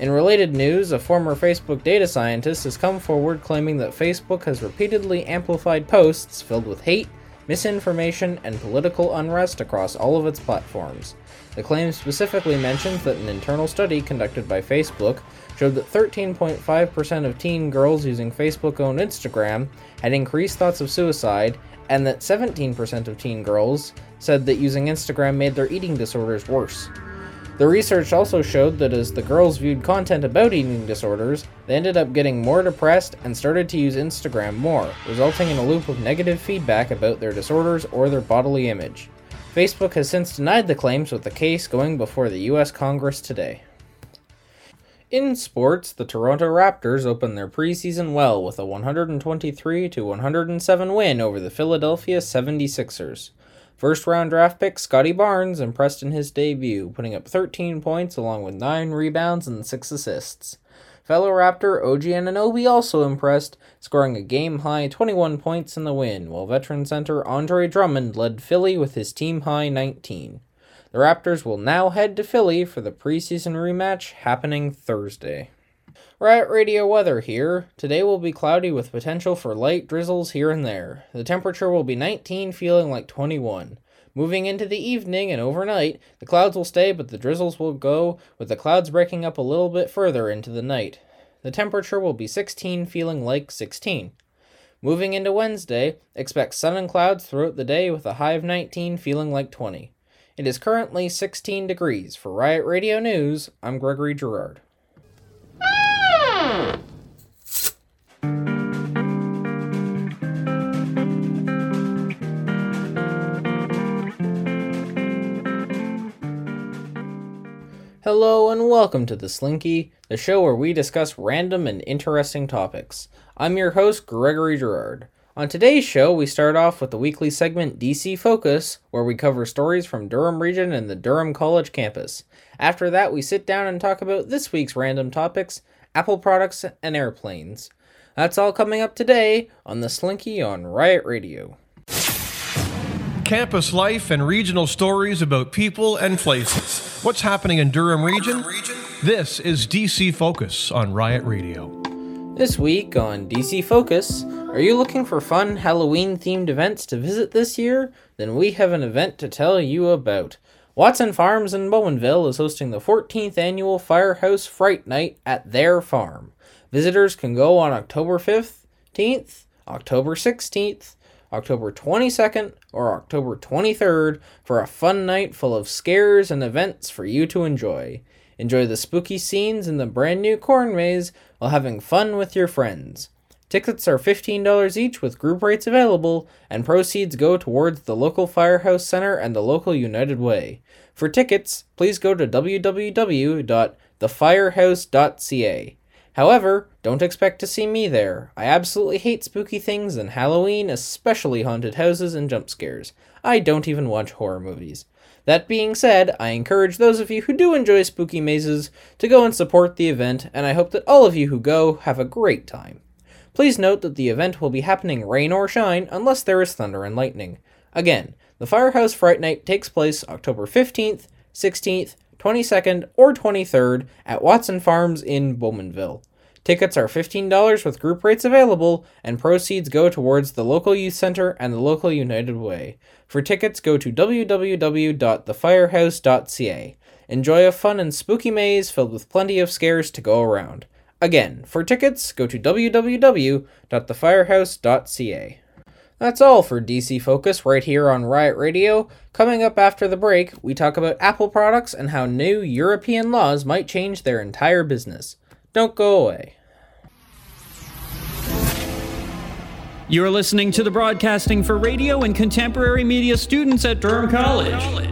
In related news, a former Facebook data scientist has come forward claiming that Facebook has repeatedly amplified posts filled with hate, misinformation, and political unrest across all of its platforms. The claim specifically mentions that an internal study conducted by Facebook showed that 13.5% of teen girls using Facebook-owned Instagram had increased thoughts of suicide, and that 17% of teen girls said that using Instagram made their eating disorders worse. The research also showed that as the girls viewed content about eating disorders, they ended up getting more depressed and started to use Instagram more, resulting in a loop of negative feedback about their disorders or their bodily image. Facebook has since denied the claims, with the case going before the U.S. Congress today. In sports, the Toronto Raptors opened their preseason well with a 123-107 win over the Philadelphia 76ers. First-round draft pick Scotty Barnes impressed in his debut, putting up 13 points along with 9 rebounds and 6 assists. Fellow Raptor OG Anunoby also impressed, scoring a game-high 21 points in the win, while veteran center Andre Drummond led Philly with his team-high 19. The Raptors will now head to Philly for the preseason rematch happening Thursday. Riot Radio weather here. Today will be cloudy with potential for light drizzles here and there. The temperature will be 19, feeling like 21. Moving into the evening and overnight, the clouds will stay but the drizzles will go, with the clouds breaking up a little bit further into the night. The temperature will be 16, feeling like 16. Moving into Wednesday, expect sun and clouds throughout the day with a high of 19, feeling like 20. It is currently 16 degrees. For Riot Radio News, I'm Gregory Gerard. Hello and welcome to The Slinky, the show where we discuss random and interesting topics. I'm your host, Gregory Gerard. On today's show, we start off with the weekly segment DC Focus, where we cover stories from Durham Region and the Durham College campus. After that, we sit down and talk about this week's random topics, Apple products, and airplanes. That's all coming up today on The Slinky on Riot Radio. Campus life and regional stories about people and places. What's happening in Durham Region? This is DC Focus on Riot Radio. This week on DC Focus, are you looking for fun Halloween-themed events to visit this year? Then we have an event to tell you about. Watson Farms in Bowmanville is hosting the 14th annual Firehouse Fright Night at their farm. Visitors can go on October 15th, October 16th, October 22nd, or October 23rd for a fun night full of scares and events for you to enjoy. Enjoy the spooky scenes in the brand new corn maze while having fun with your friends. Tickets are $15 each with group rates available, and proceeds go towards the local Firehouse Center and the local United Way. For tickets, please go to www.thefirehouse.ca. However, don't expect to see me there. I absolutely hate spooky things and Halloween, especially haunted houses and jump scares. I don't even watch horror movies. That being said, I encourage those of you who do enjoy spooky mazes to go and support the event, and I hope that all of you who go have a great time. Please note that the event will be happening rain or shine, unless there is thunder and lightning. Again, the Firehouse Fright Night takes place October 15th, 16th, 22nd, or 23rd at Watson Farms in Bowmanville. Tickets are $15 with group rates available, and proceeds go towards the local youth center and the local United Way. For tickets, go to www.thefirehouse.ca. Enjoy a fun and spooky maze filled with plenty of scares to go around. Again, for tickets, go to www.thefirehouse.ca. That's all for DC Focus right here on Riot Radio. Coming up after the break, we talk about Apple products and how new European laws might change their entire business. Don't go away. You're listening to the broadcasting for radio and contemporary media students at Durham College.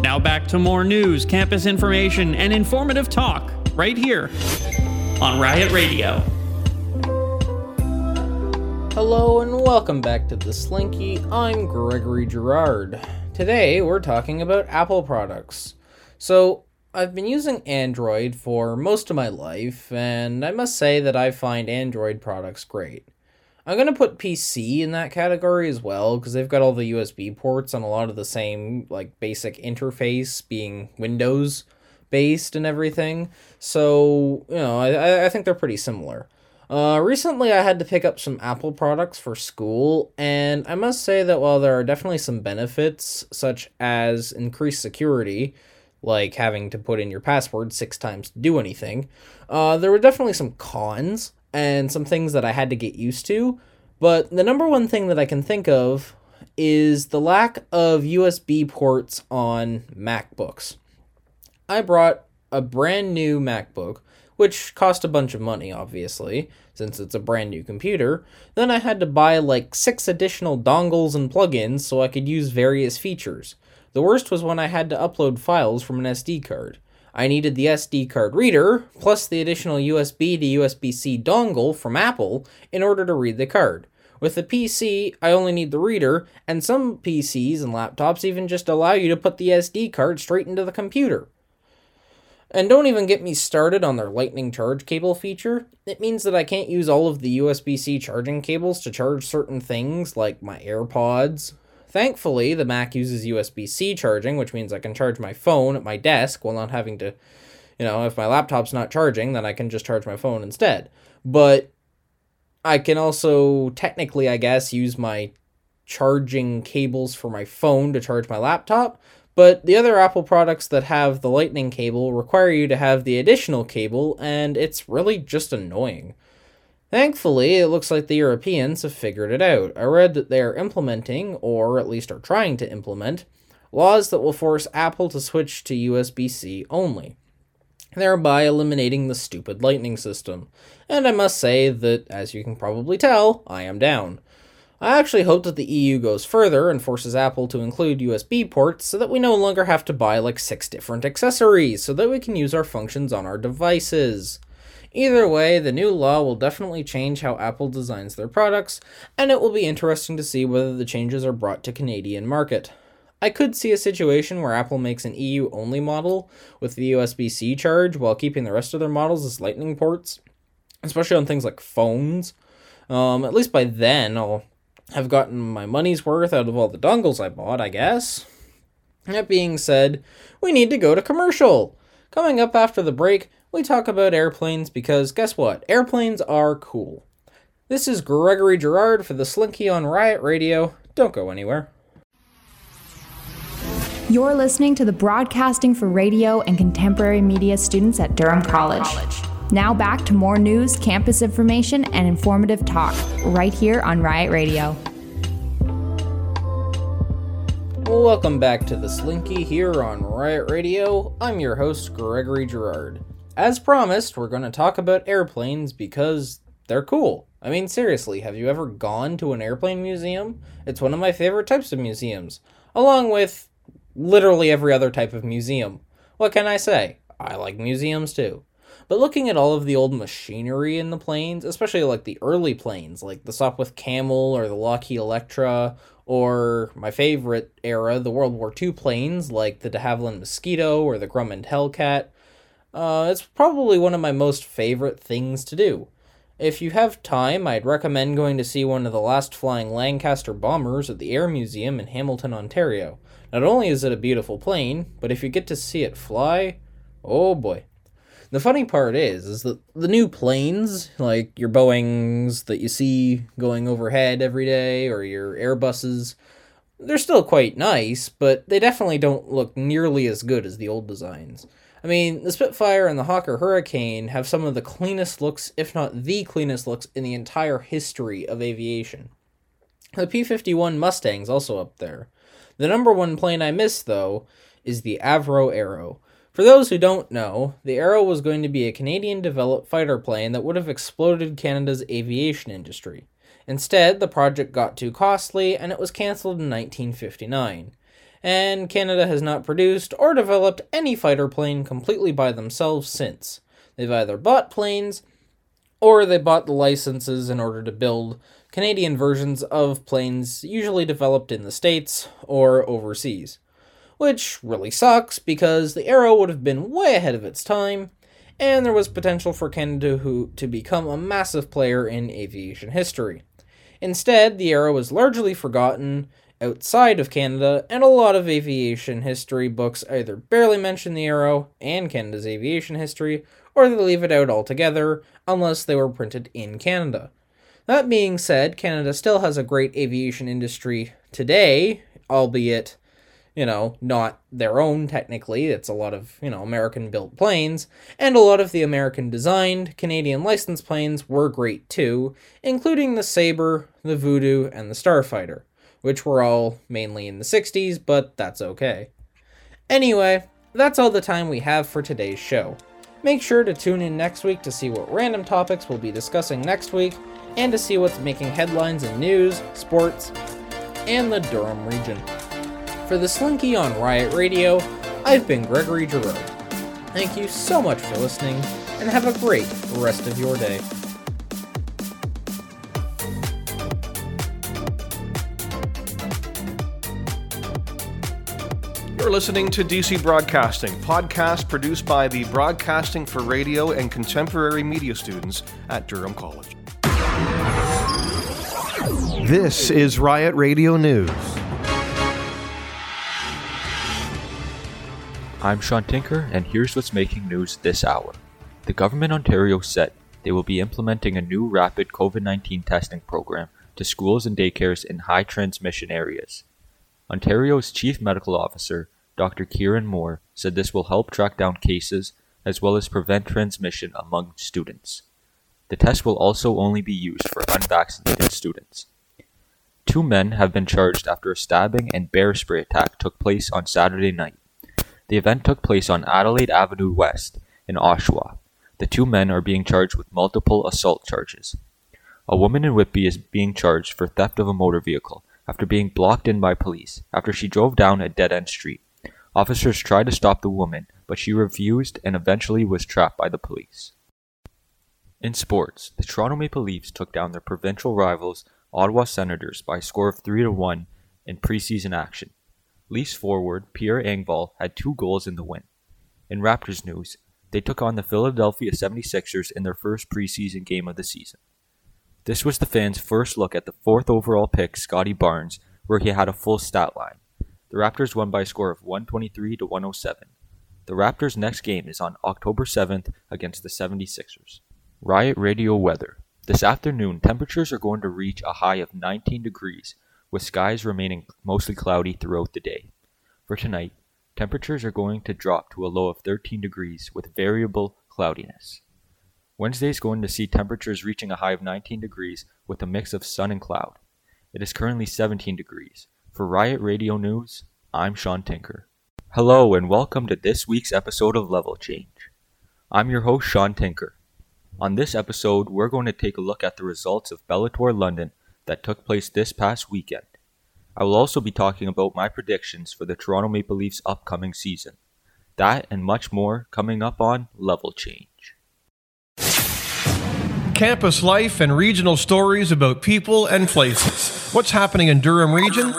Now back to more news, campus information, and informative talk right here on Riot Radio. Hello and welcome back to The Slinky. I'm Gregory Gerard. Today we're talking about Apple products. So, I've been using Android for most of my life, and I must say that I find Android products great. I'm going to put PC in that category as well, because they've got all the USB ports on a lot of the same like basic interface, being Windows-based and everything. So, you know, I think they're pretty similar. Recently, I had to pick up some Apple products for school, and I must say that while there are definitely some benefits, such as increased security, like having to put in your password 6 times to do anything, there were definitely some cons and some things that I had to get used to, but the number one thing that I can think of is the lack of USB ports on MacBooks. I brought a brand new MacBook, which cost a bunch of money, obviously, since it's a brand new computer. Then I had to buy like 6 additional dongles and plugins so I could use various features. The worst was when I had to upload files from an SD card. I needed the SD card reader, plus the additional USB to USB-C dongle from Apple in order to read the card. With the PC, I only need the reader, and some PCs and laptops even just allow you to put the SD card straight into the computer. And don't even get me started on their lightning charge cable feature. It means that I can't use all of the USB-C charging cables to charge certain things, like my AirPods. Thankfully, the Mac uses USB-C charging, which means I can charge my phone at my desk while not having to, you know, if my laptop's not charging, then I can just charge my phone instead. But I can also, technically, I guess, use my charging cables for my phone to charge my laptop. But the other Apple products that have the lightning cable require you to have the additional cable, and it's really just annoying. Thankfully, it looks like the Europeans have figured it out. I read that they are implementing, or at least are trying to implement, laws that will force Apple to switch to USB-C only, thereby eliminating the stupid Lightning system. And I must say that, as you can probably tell, I am down. I actually hope that the EU goes further and forces Apple to include USB ports so that we no longer have to buy like 6 different accessories so that we can use our functions on our devices. Either way, the new law will definitely change how Apple designs their products, and it will be interesting to see whether the changes are brought to Canadian market. I could see a situation where Apple makes an EU-only model with the USB-C charge while keeping the rest of their models as Lightning ports, especially on things like phones. At least by then, I'll have gotten my money's worth out of all the dongles I bought, I guess. That being said, we need to go to commercial! Coming up after the break, we talk about airplanes because, guess what? Airplanes are cool. This is Gregory Gerard for the Slinky on Riot Radio. Don't go anywhere. You're listening to the Broadcasting for Radio and Contemporary Media students at Durham College. Now back to more news, campus information, and informative talk, right here on Riot Radio. Welcome back to the Slinky here on Riot Radio. I'm your host, Gregory Gerard. As promised, we're going to talk about airplanes because they're cool. I mean, seriously, have you ever gone to an airplane museum? It's one of my favorite types of museums, along with literally every other type of museum. What can I say? I like museums too. But looking at all of the old machinery in the planes, especially like the early planes, like the Sopwith Camel or the Lockheed Electra, or my favorite era, the World War II planes, like the de Havilland Mosquito or the Grumman Hellcat, it's probably one of my most favorite things to do. If you have time, I'd recommend going to see one of the last flying Lancaster bombers at the Air Museum in Hamilton, Ontario. Not only is it a beautiful plane, but if you get to see it fly, oh boy. The funny part is that the new planes, like your Boeings that you see going overhead every day, or your Airbuses, they're still quite nice, but they definitely don't look nearly as good as the old designs. I mean, the Spitfire and the Hawker Hurricane have some of the cleanest looks, if not the cleanest looks, in the entire history of aviation. The P-51 Mustang's also up there. The number one plane I miss, though, is the Avro Arrow. For those who don't know, the Arrow was going to be a Canadian-developed fighter plane that would have exploded Canada's aviation industry. Instead, the project got too costly, and it was cancelled in 1959. And Canada has not produced or developed any fighter plane completely by themselves since. They've either bought planes, or they bought the licenses in order to build Canadian versions of planes usually developed in the States or overseas. Which really sucks, because the Arrow would have been way ahead of its time, and there was potential for Canada to become a massive player in aviation history. Instead, the Arrow was largely forgotten outside of Canada, and a lot of aviation history books either barely mention the Arrow and Canada's aviation history, or they leave it out altogether, unless they were printed in Canada. That being said, Canada still has a great aviation industry today, albeit, not their own technically. It's a lot of, American-built planes, and a lot of the American-designed, Canadian-licensed planes were great too, including the Sabre, the Voodoo, and the Starfighter, which were all mainly in the 60s, but that's okay. Anyway, that's all the time we have for today's show. Make sure to tune in next week to see what random topics we'll be discussing next week, and to see what's making headlines in news, sports, and the Durham region. For the Slinky on Riot Radio, I've been Gregory Gerard. Thank you so much for listening, and have a great rest of your day. You're listening to DC Broadcasting, podcast produced by the Broadcasting for Radio and Contemporary Media students at Durham College. This is Riot Radio News. I'm Sean Tinker, and here's what's making news this hour. The Government Ontario said they will be implementing a new rapid COVID-19 testing program to schools and daycares in high transmission areas. Ontario's Chief Medical Officer, Dr. Kieran Moore, said this will help track down cases as well as prevent transmission among students. The test will also only be used for unvaccinated students. Two men have been charged after a stabbing and bear spray attack took place on Saturday night. The event took place on Adelaide Avenue West in Oshawa. The two men are being charged with multiple assault charges. A woman in Whitby is being charged for theft of a motor vehicle after being blocked in by police after she drove down a dead-end street. Officers tried to stop the woman, but she refused and eventually was trapped by the police. In sports, the Toronto Maple Leafs took down their provincial rivals Ottawa Senators by a score of 3-1 in preseason action. Leafs forward Pierre Engvall had 2 goals in the win. In Raptors news, they took on the Philadelphia 76ers in their first preseason game of the season. This was the fans' first look at the 4th overall pick, Scotty Barnes, where he had a full stat line. The Raptors won by a score of 123-107. The Raptors' next game is on October 7th against the 76ers. Riot Radio weather. This afternoon, temperatures are going to reach a high of 19 degrees, with skies remaining mostly cloudy throughout the day. For tonight, temperatures are going to drop to a low of 13 degrees with variable cloudiness. Wednesday is going to see temperatures reaching a high of 19 degrees with a mix of sun and cloud. It is currently 17 degrees. For Riot Radio News, I'm Sean Tinker. Hello and welcome to this week's episode of Level Change. I'm your host, Sean Tinker. On this episode, we're going to take a look at the results of Bellator London that took place this past weekend. I will also be talking about my predictions for the Toronto Maple Leafs' upcoming season. That and much more coming up on Level Change. Campus life and regional stories about people and places. What's happening in Durham region?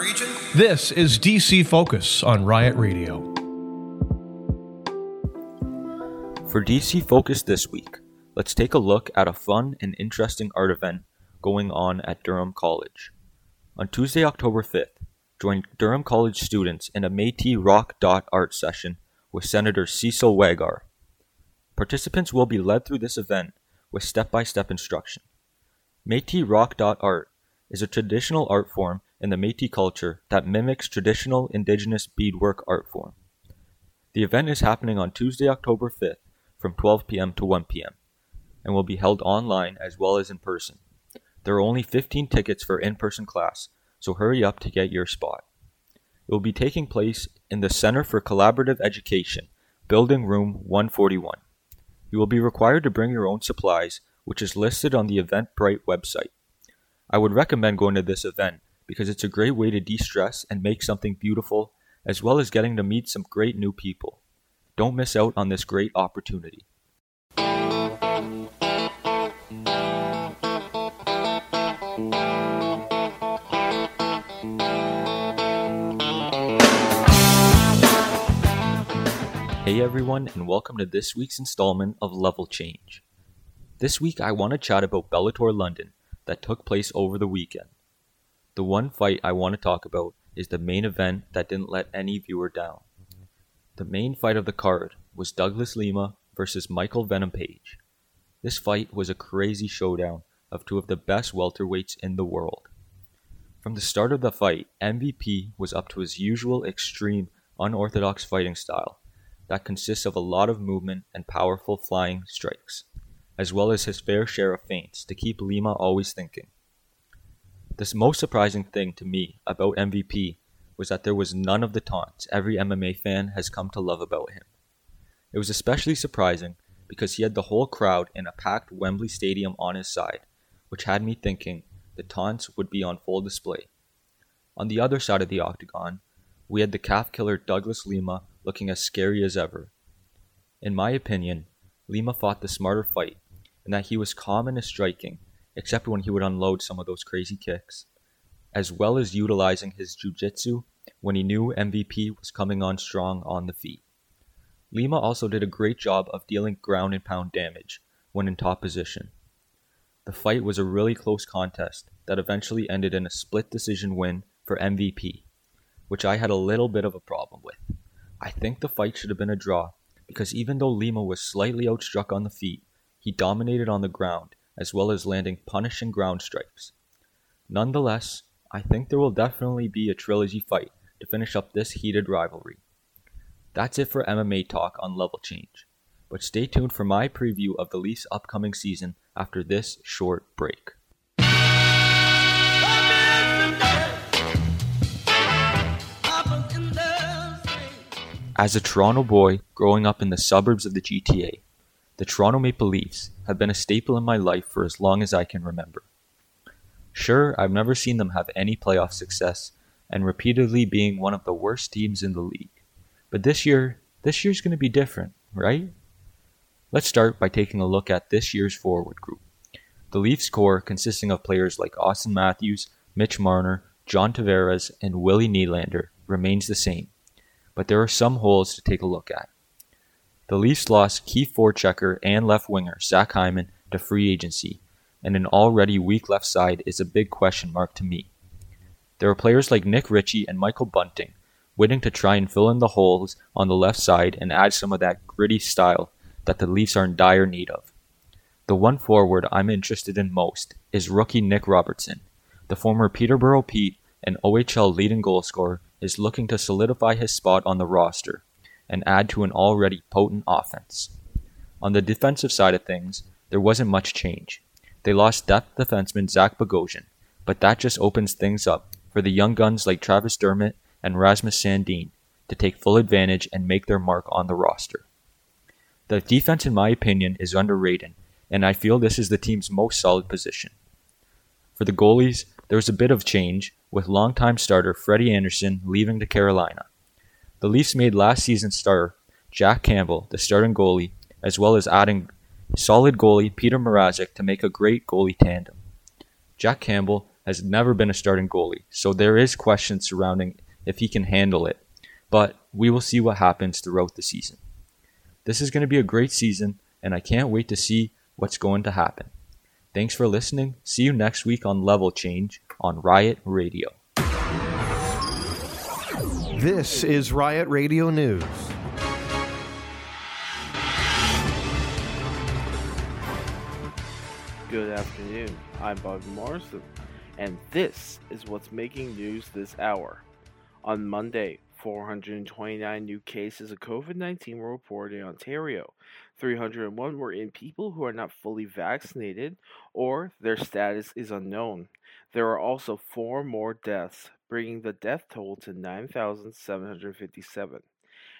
This is DC Focus on Riot Radio. For DC Focus this week, let's take a look at a fun and interesting art event going on at Durham College. On Tuesday, October 5th, join Durham College students in a Métis Rock Dot Art session with Senator Cecil Wagar. Participants will be led through this event with step-by-step instruction. Métis Rock Dot Art is a traditional art form in the Métis culture that mimics traditional indigenous beadwork art form. The event is happening on Tuesday, October 5th from 12 p.m. to 1 p.m. and will be held online as well as in person. There are only 15 tickets for in-person class, so hurry up to get your spot. It will be taking place in the Center for Collaborative Education, Building Room 141. You will be required to bring your own supplies, which is listed on the Eventbrite website. I would recommend going to this event because it's a great way to de-stress and make something beautiful, as well as getting to meet some great new people. Don't miss out on this great opportunity. Hey everyone, and welcome to this week's installment of Level Change. This week I want to chat about Bellator London that took place over the weekend. The one fight I want to talk about is the main event that didn't let any viewer down. The main fight of the card was Douglas Lima versus Michael Venom Page. This fight was a crazy showdown of two of the best welterweights in the world. From the start of the fight, MVP was up to his usual extreme unorthodox fighting style that consists of a lot of movement and powerful flying strikes, as well as his fair share of feints to keep Lima always thinking. The most surprising thing to me about MVP was that there was none of the taunts every MMA fan has come to love about him. It was especially surprising because he had the whole crowd in a packed Wembley Stadium on his side, which had me thinking the taunts would be on full display. On the other side of the octagon, we had the calf killer Douglas Lima looking as scary as ever. In my opinion, Lima fought the smarter fight in that he was calm in his striking, except when he would unload some of those crazy kicks, as well as utilizing his jiu-jitsu when he knew MVP was coming on strong on the feet. Lima also did a great job of dealing ground and pound damage when in top position. The fight was a really close contest that eventually ended in a split decision win for MVP, which I had a little bit of a problem with. I think the fight should have been a draw, because even though Lima was slightly outstruck on the feet, he dominated on the ground, as well as landing punishing ground strikes. Nonetheless, I think there will definitely be a trilogy fight to finish up this heated rivalry. That's it for MMA talk on Level Change, but stay tuned for my preview of the Leafs' upcoming season after this short break. As a Toronto boy growing up in the suburbs of the GTA, the Toronto Maple Leafs have been a staple in my life for as long as I can remember. Sure, I've never seen them have any playoff success and repeatedly being one of the worst teams in the league. But this year's going to be different, right? Let's start by taking a look at this year's forward group. The Leafs core, consisting of players like Austin Matthews, Mitch Marner, John Tavares, and Willie Nylander, remains the same. But there are some holes to take a look at. The Leafs lost key forechecker and left winger Zach Hyman to free agency, and an already weak left side is a big question mark to me. There are players like Nick Ritchie and Michael Bunting waiting to try and fill in the holes on the left side and add some of that gritty style that the Leafs are in dire need of. The one forward I'm interested in most is rookie Nick Robertson. The former Peterborough Pete and OHL leading goal scorer is looking to solidify his spot on the roster and add to an already potent offense. On the defensive side of things, there wasn't much change. They lost depth defenseman Zach Bogosian, but that just opens things up for the young guns like Travis Dermott and Rasmus Sandin to take full advantage and make their mark on the roster. The defense, in my opinion, is underrated, and I feel this is the team's most solid position. For the goalies, there was a bit of change, with longtime starter Freddie Anderson leaving to Carolina. The Leafs made last season's star Jack Campbell the starting goalie, as well as adding solid goalie Peter Mrazek to make a great goalie tandem. Jack Campbell has never been a starting goalie, so there is questions surrounding if he can handle it, but we will see what happens throughout the season. This is going to be a great season, and I can't wait to see what's going to happen. Thanks for listening. See you next week on Level Change on Riot Radio. This is Riot Radio News. Good afternoon. I'm Bobby Morrison, and this is what's making news this hour. On Monday, 429 new cases of COVID-19 were reported in Ontario. 301 were in people who are not fully vaccinated or their status is unknown. There are also 4 more deaths, bringing the death toll to 9,757.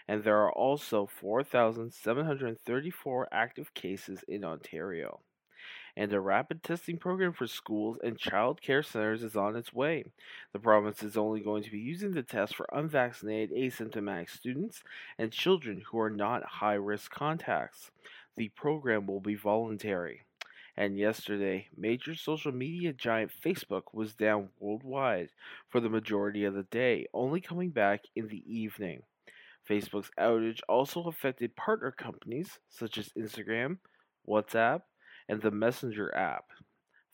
And there are also 4,734 active cases in Ontario. And a rapid testing program for schools and child care centers is on its way. The province is only going to be using the test for unvaccinated asymptomatic students and children who are not high-risk contacts. The program will be voluntary. And yesterday, major social media giant Facebook was down worldwide for the majority of the day, only coming back in the evening. Facebook's outage also affected partner companies such as Instagram, WhatsApp, and the Messenger app.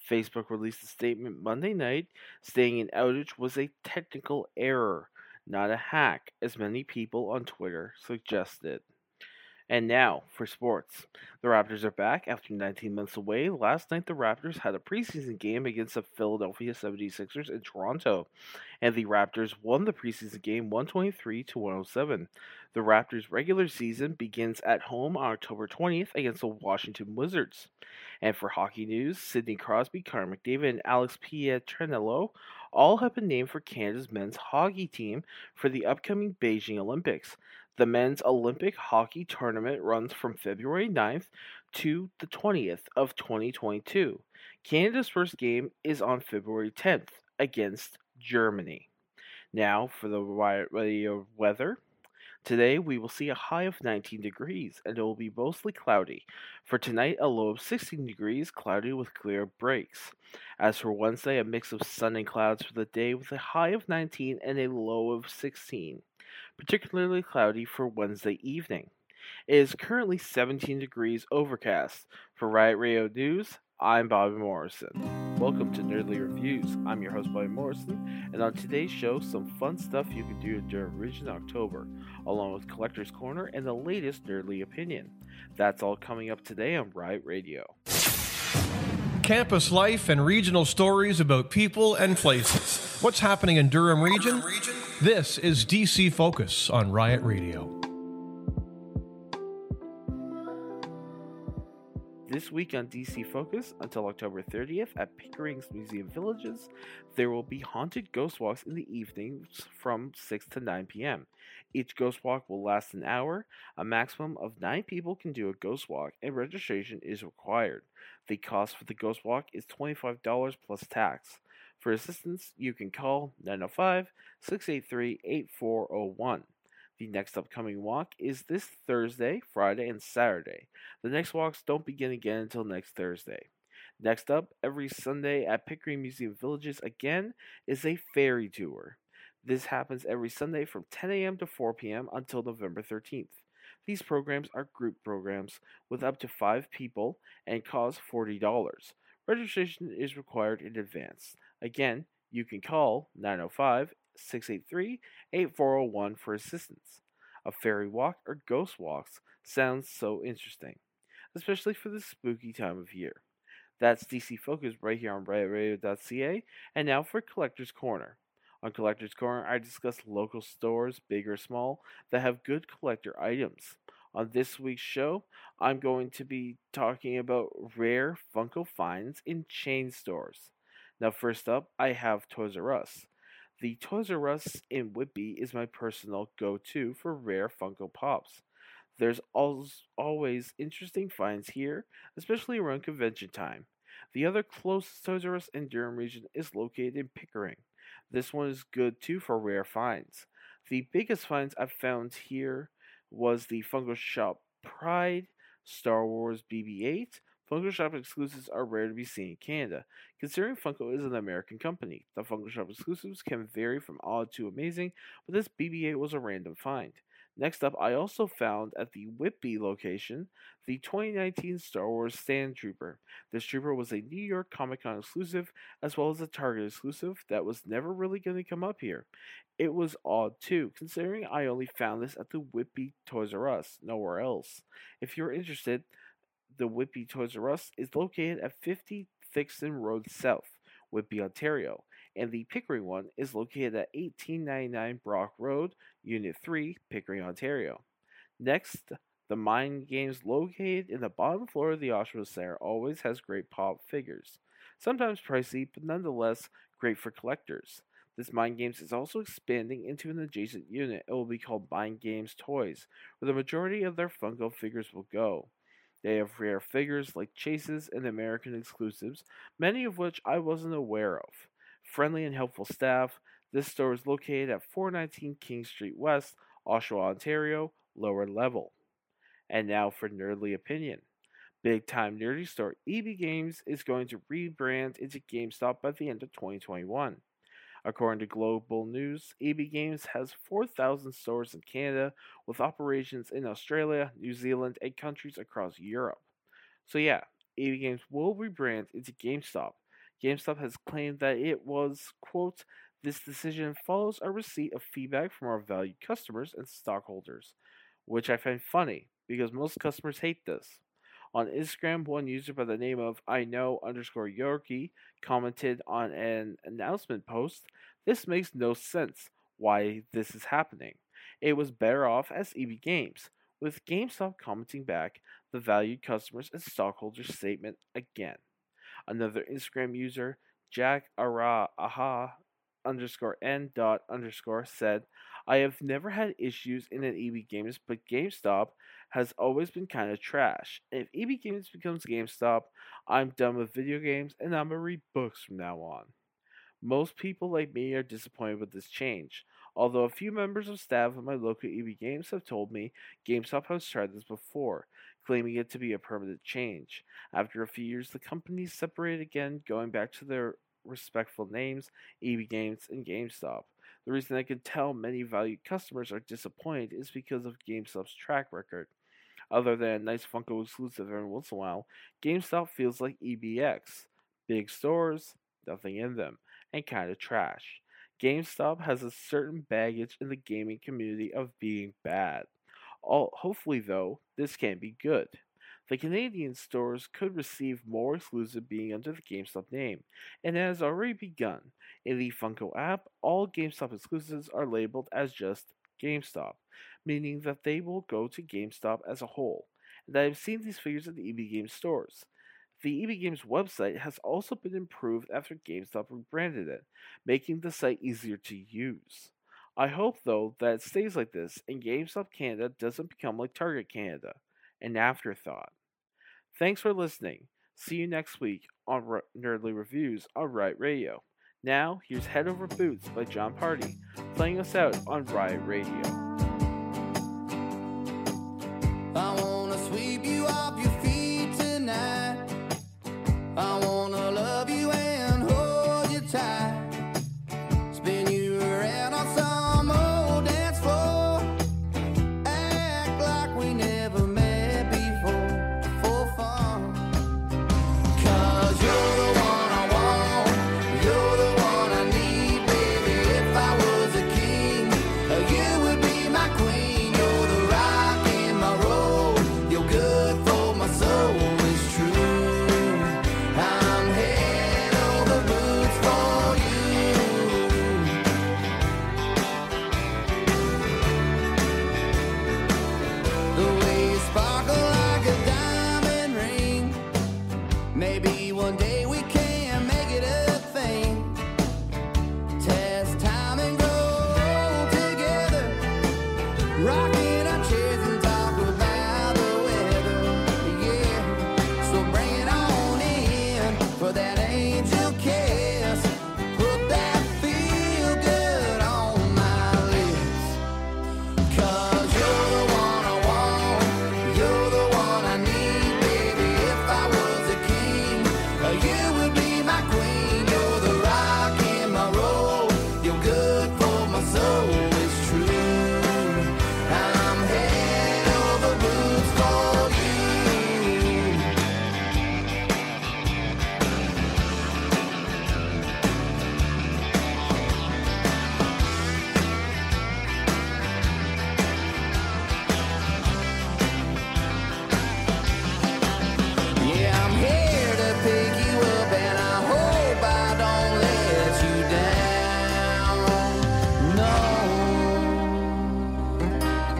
Facebook released a statement Monday night saying an outage was a technical error, not a hack, as many people on Twitter suggested. And now, for sports. The Raptors are back after 19 months away. Last night, the Raptors had a preseason game against the Philadelphia 76ers in Toronto, and the Raptors won the preseason game 123-107. The Raptors' regular season begins at home on October 20th against the Washington Wizards. And for hockey news, Sidney Crosby, Connor McDavid, and Alex Pietrangelo all have been named for Canada's men's hockey team for the upcoming Beijing Olympics. The men's Olympic hockey tournament runs from February 9th to the 20th of 2022. Canada's first game is on February 10th against Germany. Now for the weather. Today we will see a high of 19 degrees and it will be mostly cloudy. For tonight, a low of 16 degrees, cloudy with clear breaks. As for Wednesday, a mix of sun and clouds for the day with a high of 19 and a low of 16. Particularly cloudy for Wednesday evening. It is currently 17 degrees overcast. For Riot Radio News, I'm Bobby Morrison. Welcome to Nerdly Reviews. I'm your host, Bobby Morrison, and on today's show, some fun stuff you can do during Region October, along with Collector's Corner and the latest nerdly opinion. That's all coming up today on Riot Radio. Campus life and regional stories about people and places. What's happening in Durham Region? This is DC Focus on Riot Radio. This week on DC Focus, until October 30th at Pickering's Museum Villages, there will be haunted ghost walks in the evenings from 6 to 9 p.m. Each ghost walk will last an hour. A maximum of 9 people can do a ghost walk, and registration is required. The cost for the ghost walk is $25 plus tax. For assistance, you can call 905-683-8401. The next upcoming walk is this Thursday, Friday, and Saturday. The next walks don't begin again until next Thursday. Next up, every Sunday at Pickering Museum Villages again is a fairy tour. This happens every Sunday from 10 a.m. to 4 p.m. until November 13th. These programs are group programs with up to 5 people and cost $40. Registration is required in advance. Again, you can call 905-683-8401 for assistance. A fairy walk or ghost walks sounds so interesting, especially for this spooky time of year. That's DC Focus right here on RiotRadio.ca, and now for Collector's Corner. On Collector's Corner, I discuss local stores, big or small, that have good collector items. On this week's show, I'm going to be talking about rare Funko finds in chain stores. Now first up, I have Toys R Us. The Toys R Us in Whitby is my personal go-to for rare Funko Pops. There's always interesting finds here, especially around convention time. The other closest Toys R Us in Durham region is located in Pickering. This one is good too for rare finds. The biggest finds I've found here was the Funko Shop Pride, Star Wars BB-8. Funko Shop exclusives are rare to be seen in Canada. Considering Funko is an American company, the Funko Shop exclusives can vary from odd to amazing, but this BB-8 was a random find. Next up, I also found at the Whitby location the 2019 Star Wars Sand Trooper. This trooper was a New York Comic Con exclusive as well as a Target exclusive that was never really going to come up here. It was odd too, considering I only found this at the Whitby Toys R Us, nowhere else. If you're interested, the Whitby Toys R Us is located at 50 Thixton Road South, Whitby, Ontario, and the Pickering one is located at 1899 Brock Road, Unit 3, Pickering, Ontario. Next, the Mind Games located in the bottom floor of the Oshawa Center always has great pop figures. Sometimes pricey, but nonetheless great for collectors. This Mind Games is also expanding into an adjacent unit. It will be called Mind Games Toys, where the majority of their Funko figures will go. They have rare figures like chases and American exclusives, many of which I wasn't aware of. Friendly and helpful staff, this store is located at 419 King Street West, Oshawa, Ontario, lower level. And now for Nerdly Opinion. Big time nerdy store EB Games is going to rebrand into GameStop by the end of 2021. According to Global News, EB Games has 4,000 stores in Canada with operations in Australia, New Zealand, and countries across Europe. So yeah, EB Games will rebrand into GameStop. GameStop has claimed that it was, quote, "This decision follows a receipt of feedback from our valued customers and stockholders," which I find funny because most customers hate this. On Instagram, one user by the name of IKnow_Yorkie commented on an announcement post, "This makes no sense why this is happening. It was better off as EB Games," with GameStop commenting back the valued customers and stockholders statement again. Another Instagram user, Jack Aha_N_, said, "I have never had issues in an EB Games, but GameStop has always been kind of trash. If EB Games becomes GameStop, I'm done with video games and I'm going to read books from now on." Most people like me are disappointed with this change, although a few members of staff at my local EB Games have told me GameStop has tried this before, claiming it to be a permanent change. After a few years, the companies separated again, going back to their respectful names, EB Games and GameStop. The reason I can tell many valued customers are disappointed is because of GameStop's track record. Other than a nice Funko exclusive every once in a while, GameStop feels like EBX. Big stores, nothing in them, and kind of trash. GameStop has a certain baggage in the gaming community of being bad. Hopefully, though, this can be good. The Canadian stores could receive more exclusive being under the GameStop name, and it has already begun. In the Funko app, all GameStop exclusives are labeled as just GameStop, meaning that they will go to GameStop as a whole. and I have seen these figures at the EB Games stores. The EB Games website has also been improved after GameStop rebranded it, making the site easier to use. I hope, though, that it stays like this and GameStop Canada doesn't become like Target Canada, an afterthought. Thanks for listening. See you next week on Nerdly Reviews on Riot Radio. Now, here's Head Over Boots by John Party, playing us out on Riot Radio. I wanna sweep you off your feet tonight. I wanna love you and hold you tight. Spin you around on some old dance floor. Act like we never met before, for fun. 'Cause you're the one I want, you're the one I need, baby. If I was a king, you would be my queen. You're the rock in my road, you're good for my soul, it's true. I'm head over boots for you. The way you sparkle like a diamond ring. Maybe one day we can make it a thing. Test time and grow together. Rocking our chairs and talk about the weather. Yeah, so bring it on in for that angel kiss. Put that feel good on my lips. 'Cause you're the one I want, you're the one I need, baby. If I was a king, you would be my queen. You're the rock in my road, you're good for my soul, it's true. I'm head over boots for you. Yeah, I'm here to pick you up, and I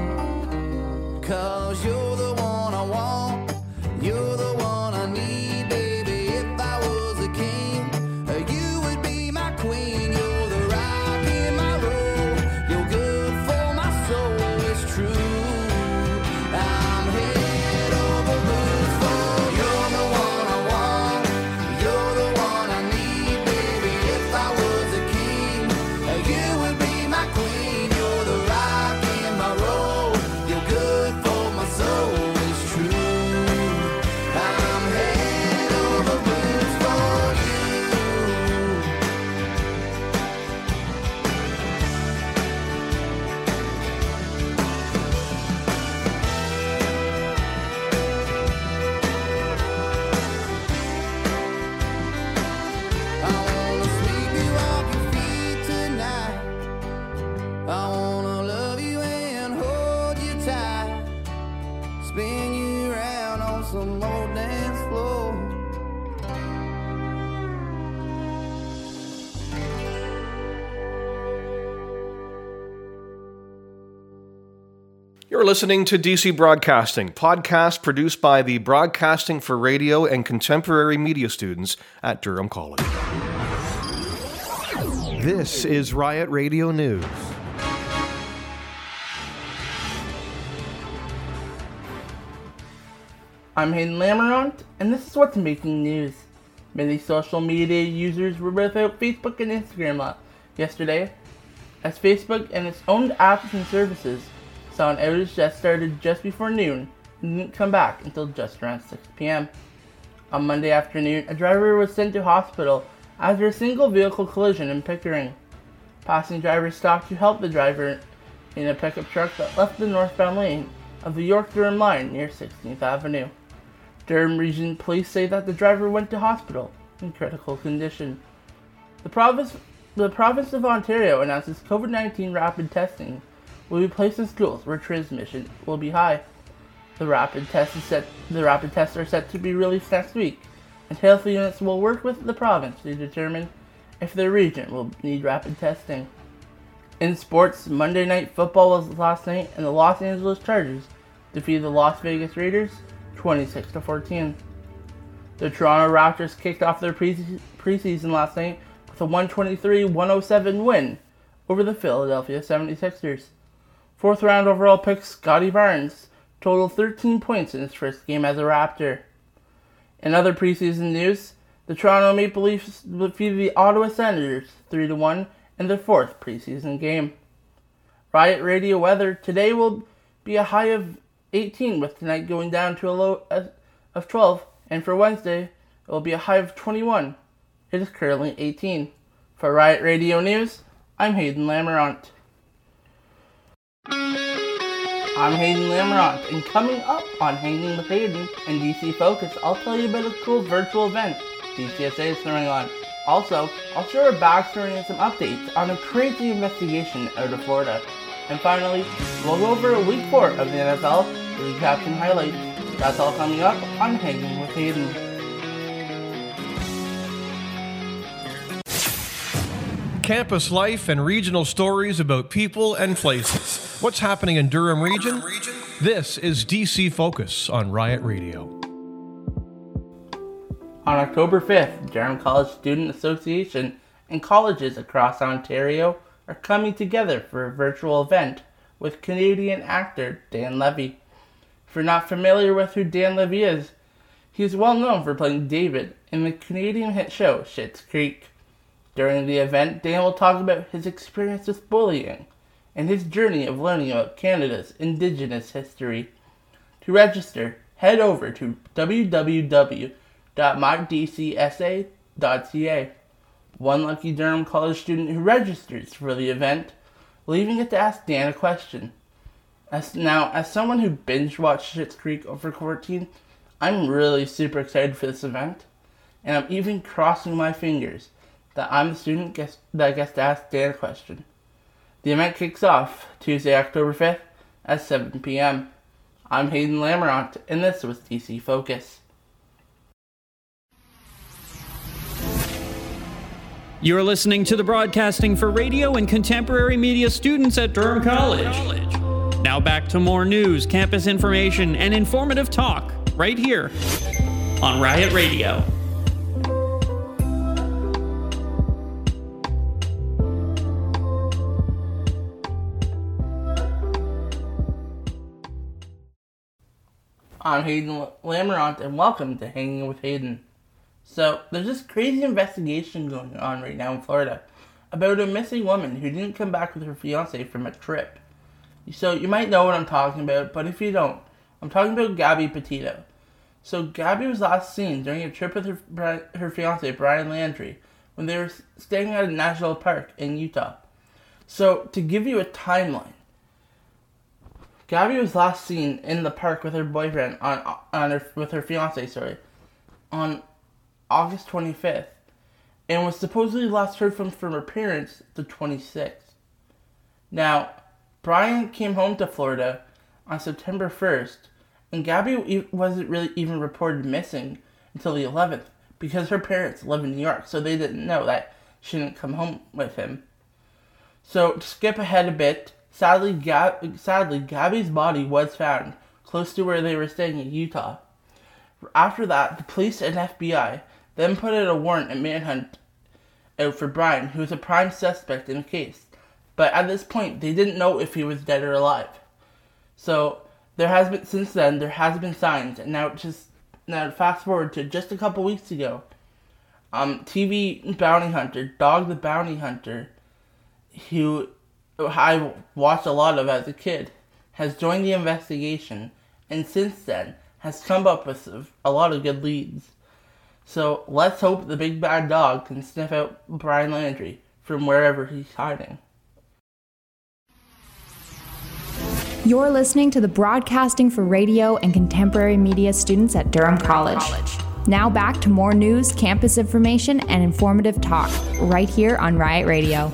hope I don't let you down. No, 'cause you're the one I want, you're the one I need, baby. If I was a king, you would be my queen. You're the rock in my road, you're good for my soul, it's true. I'm head over boots for you. You're the one I want, you're the one I need, baby. If I was a king, you would be my queen. You're the rock in my road, you're good for my soul, it's true. I'm head over boots for you. I wanna sweep you off your feet tonight. I wanna love you and hold you tight. Spin you around on some old dance floor. You're listening to DC Broadcasting, podcast produced by the Broadcasting for Radio and Contemporary Media students at Durham College. This is Riot Radio News. I'm Hayden Lamarant, and this is what's making news. Many social media users were without Facebook and Instagram yesterday, as Facebook and its own apps and services saw an outage that started just before noon and didn't come back until just around 6 p.m. On Monday afternoon, a driver was sent to hospital after a single vehicle collision in Pickering. Passing drivers stopped to help the driver in a pickup truck that left the northbound lane of the York-Durham line near 16th Avenue. Durham Region Police say that the driver went to hospital in critical condition. The province of Ontario announces COVID-19 rapid testing will be placed in schools where transmission will be high. The rapid tests are set to be released next week, and health units will work with the province to determine if their region will need rapid testing. In sports, Monday Night Football was last night, and the Los Angeles Chargers defeated the Las Vegas Raiders 26-14. The Toronto Raptors kicked off their preseason last night with a 123-107 win over the Philadelphia 76ers. Fourth round overall pick Scotty Barnes totaled 13 points in his first game as a Raptor. In other preseason news, the Toronto Maple Leafs defeated the Ottawa Senators 3-1 in their fourth preseason game. Riot Radio weather today will be a high of 18 with tonight going down to a low of 12, and for Wednesday it will be a high of 21. It is currently 18. For Riot Radio News, I'm Hayden Lamarant. I'm Hayden Lamarant, and coming up on Hanging with Hayden and DC Focus, I'll tell you about a cool virtual event DCSA is throwing on. Also, I'll share a backstory and some updates on a crazy investigation out of Florida. And finally, we'll go over a week 4 of the NFL with recaps and highlights. That's all coming up on Hanging with Hayden. Campus life and regional stories about people and places. What's happening in Durham region? This is DC Focus on Riot Radio. On October 5th, Durham College Student Association and colleges across Ontario are coming together for a virtual event with Canadian actor Dan Levy. If you're not familiar with who Dan Levy is, he's well known for playing David in the Canadian hit show Schitt's Creek. During the event, Dan will talk about his experience with bullying and his journey of learning about Canada's Indigenous history. To register, head over to www.mydcsa.ca. One lucky Durham College student who registers for the event will even get to ask Dan a question. As someone who binge-watched Schitt's Creek over quarantine, I'm really super excited for this event, and I'm even crossing my fingers that I'm the student that gets to ask Dan a question. The event kicks off Tuesday, October 5th at 7 p.m. I'm Hayden Lamarant, and this was DC Focus. You're listening to the broadcasting for radio and contemporary media students at Durham College. Now back to more news, campus information, and informative talk right here on Riot Radio. I'm Hayden Lamarant, and welcome to Hanging with Hayden. So, there's this crazy investigation going on right now in Florida about a missing woman who didn't come back with her fiancé from a trip. So, you might know what I'm talking about, but if you don't, I'm talking about Gabby Petito. So, Gabby was last seen during a trip with her fiancé, Brian Laundrie, when they were staying at a national park in Utah. So, to give you a timeline, Gabby was last seen in the park with her boyfriend, on August 25th, and was supposedly last heard from her parents the 26th. Now, Brian came home to Florida on September 1st, and Gabby wasn't really even reported missing until the 11th, because her parents live in New York, so they didn't know that she didn't come home with him. So, to skip ahead a bit, sadly, Gabby's body was found close to where they were staying in Utah. After that, the police and FBI then put out a warrant and manhunt out for Brian, who was a prime suspect in the case. But at this point, they didn't know if he was dead or alive. So there has been signs, and now fast forward to just a couple weeks ago, TV bounty hunter Dog the Bounty Hunter, who I watched a lot of as a kid, has joined the investigation, and since then has come up with a lot of good leads. So let's hope the big bad dog can sniff out Brian Laundrie from wherever he's hiding. You're listening to the broadcasting for radio and contemporary media students at Durham College. Now back to more news, campus information, and informative talk right here on Riot Radio.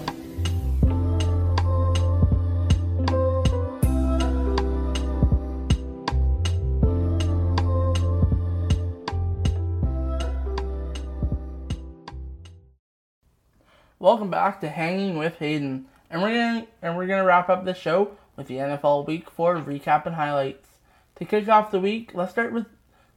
Welcome back to Hanging with Hayden, and we're gonna wrap up the show with the NFL Week 4 recap and highlights. To kick off the week, let's start with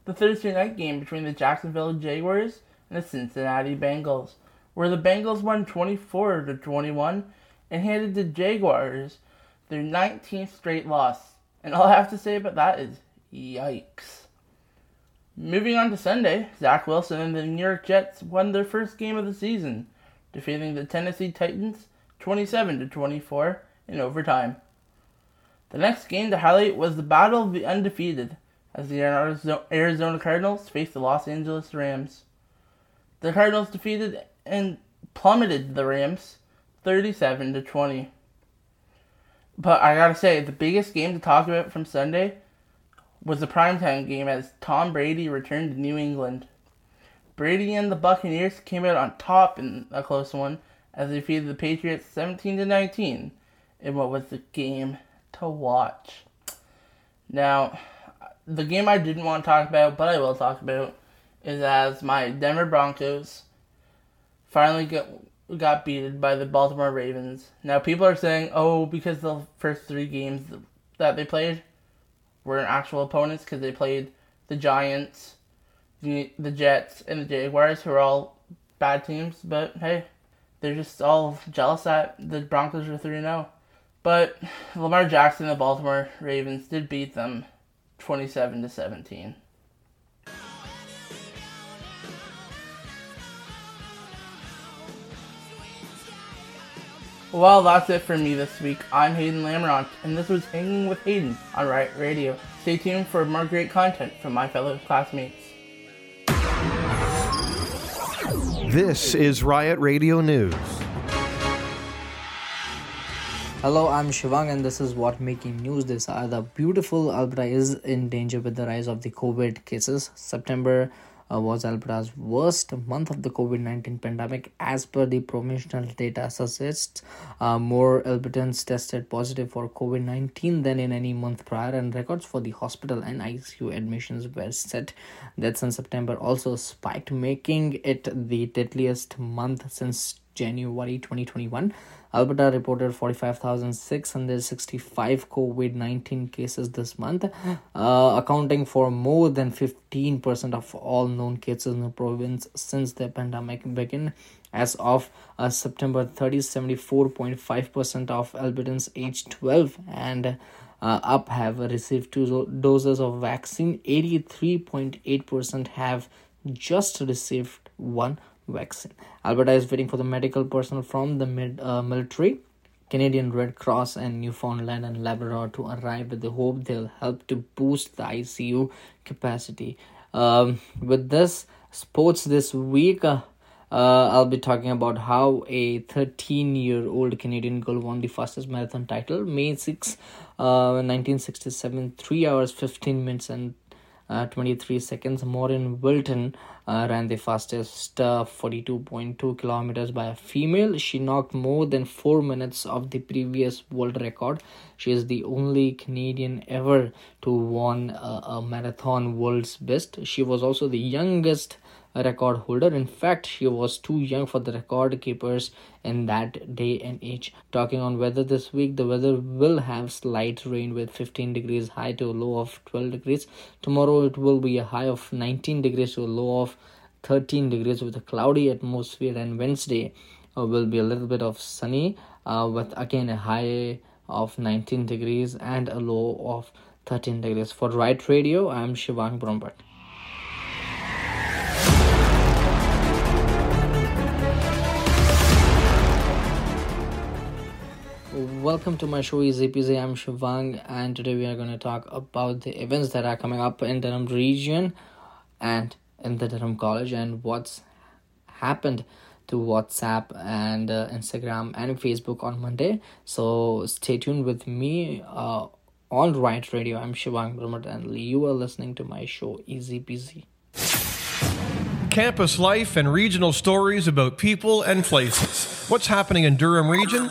the Thursday night game between the Jacksonville Jaguars and the Cincinnati Bengals, where the Bengals won 24-21 and handed the Jaguars their 19th straight loss. And all I have to say about that is, yikes. Moving on to Sunday, Zach Wilson and the New York Jets won their first game of the season, defeating the Tennessee Titans 27-24 in overtime. The next game to highlight was the Battle of the Undefeated, as the Arizona Cardinals faced the Los Angeles Rams. The Cardinals defeated and plummeted the Rams 37-20. But I gotta say, the biggest game to talk about from Sunday was the primetime game as Tom Brady returned to New England. Brady and the Buccaneers came out on top in a close one as they defeated the Patriots 17-19 in what was the game to watch. Now, the game I didn't want to talk about, but I will talk about, is as my Denver Broncos finally got beaten by the Baltimore Ravens. Now, people are saying, oh, because the first three games that they played weren't actual opponents because they played the Giants, the Jets, and the Jaguars, who are all bad teams. But, hey, they're just all jealous that the Broncos are 3-0. But Lamar Jackson and the Baltimore Ravens did beat them 27-17. Well, that's it for me this week. I'm Hayden Lamarant, and this was Hanging with Hayden on Riot Radio. Stay tuned for more great content from my fellow classmates. This is Riot Radio News. Hello, I'm Shivang, and this is what making news this hour. The beautiful Alberta is in danger with the rise of the COVID cases. September was Alberta's worst month of the COVID-19 pandemic, as per the provincial data suggests. More Albertans tested positive for COVID-19 than in any month prior, and records for the hospital and ICU admissions were set. Deaths in September also spiked, making it the deadliest month since January 2021. Alberta reported 45,665 COVID-19 cases this month, accounting for more than 15% of all known cases in the province since the pandemic began. As of September 30, 74.5% of Albertans aged 12 and up have received two doses of vaccine. 83.8% have just received one vaccine. Alberta is waiting for the medical personnel from the military, Canadian Red Cross, and Newfoundland and Labrador to arrive with the hope they'll help to boost the ICU capacity. With this, sports this week, I'll be talking about how a 13-year-old Canadian girl won the fastest marathon title, May 6, 1967, 3 hours, 15 minutes, and 23 seconds. Maureen Wilton ran the fastest 42.2 kilometers by a female. She knocked more than 4 minutes of the previous world record. She is the only Canadian ever to won a marathon world's best. She was also the youngest record holder. In fact, she was too young for the record keepers in that day and age. Talking on weather this week, the weather will have slight rain with 15 degrees high to a low of 12 degrees. Tomorrow it will be a high of 19 degrees to a low of 13 degrees with a cloudy atmosphere, and Wednesday will be a little bit of sunny with again a high of 19 degrees and a low of 13 degrees. For Right Radio, I am Shivang Brombat. Welcome to my show, Easy Peasy. I'm Shivang, and today we are going to talk about the events that are coming up in Durham region and in the Durham College, and what's happened to WhatsApp and Instagram and Facebook on Monday. So stay tuned with me on Right Radio. I'm Shivang Brumad, and you are listening to my show, Easy Peasy. Campus life and regional stories about people and places. What's happening in Durham region?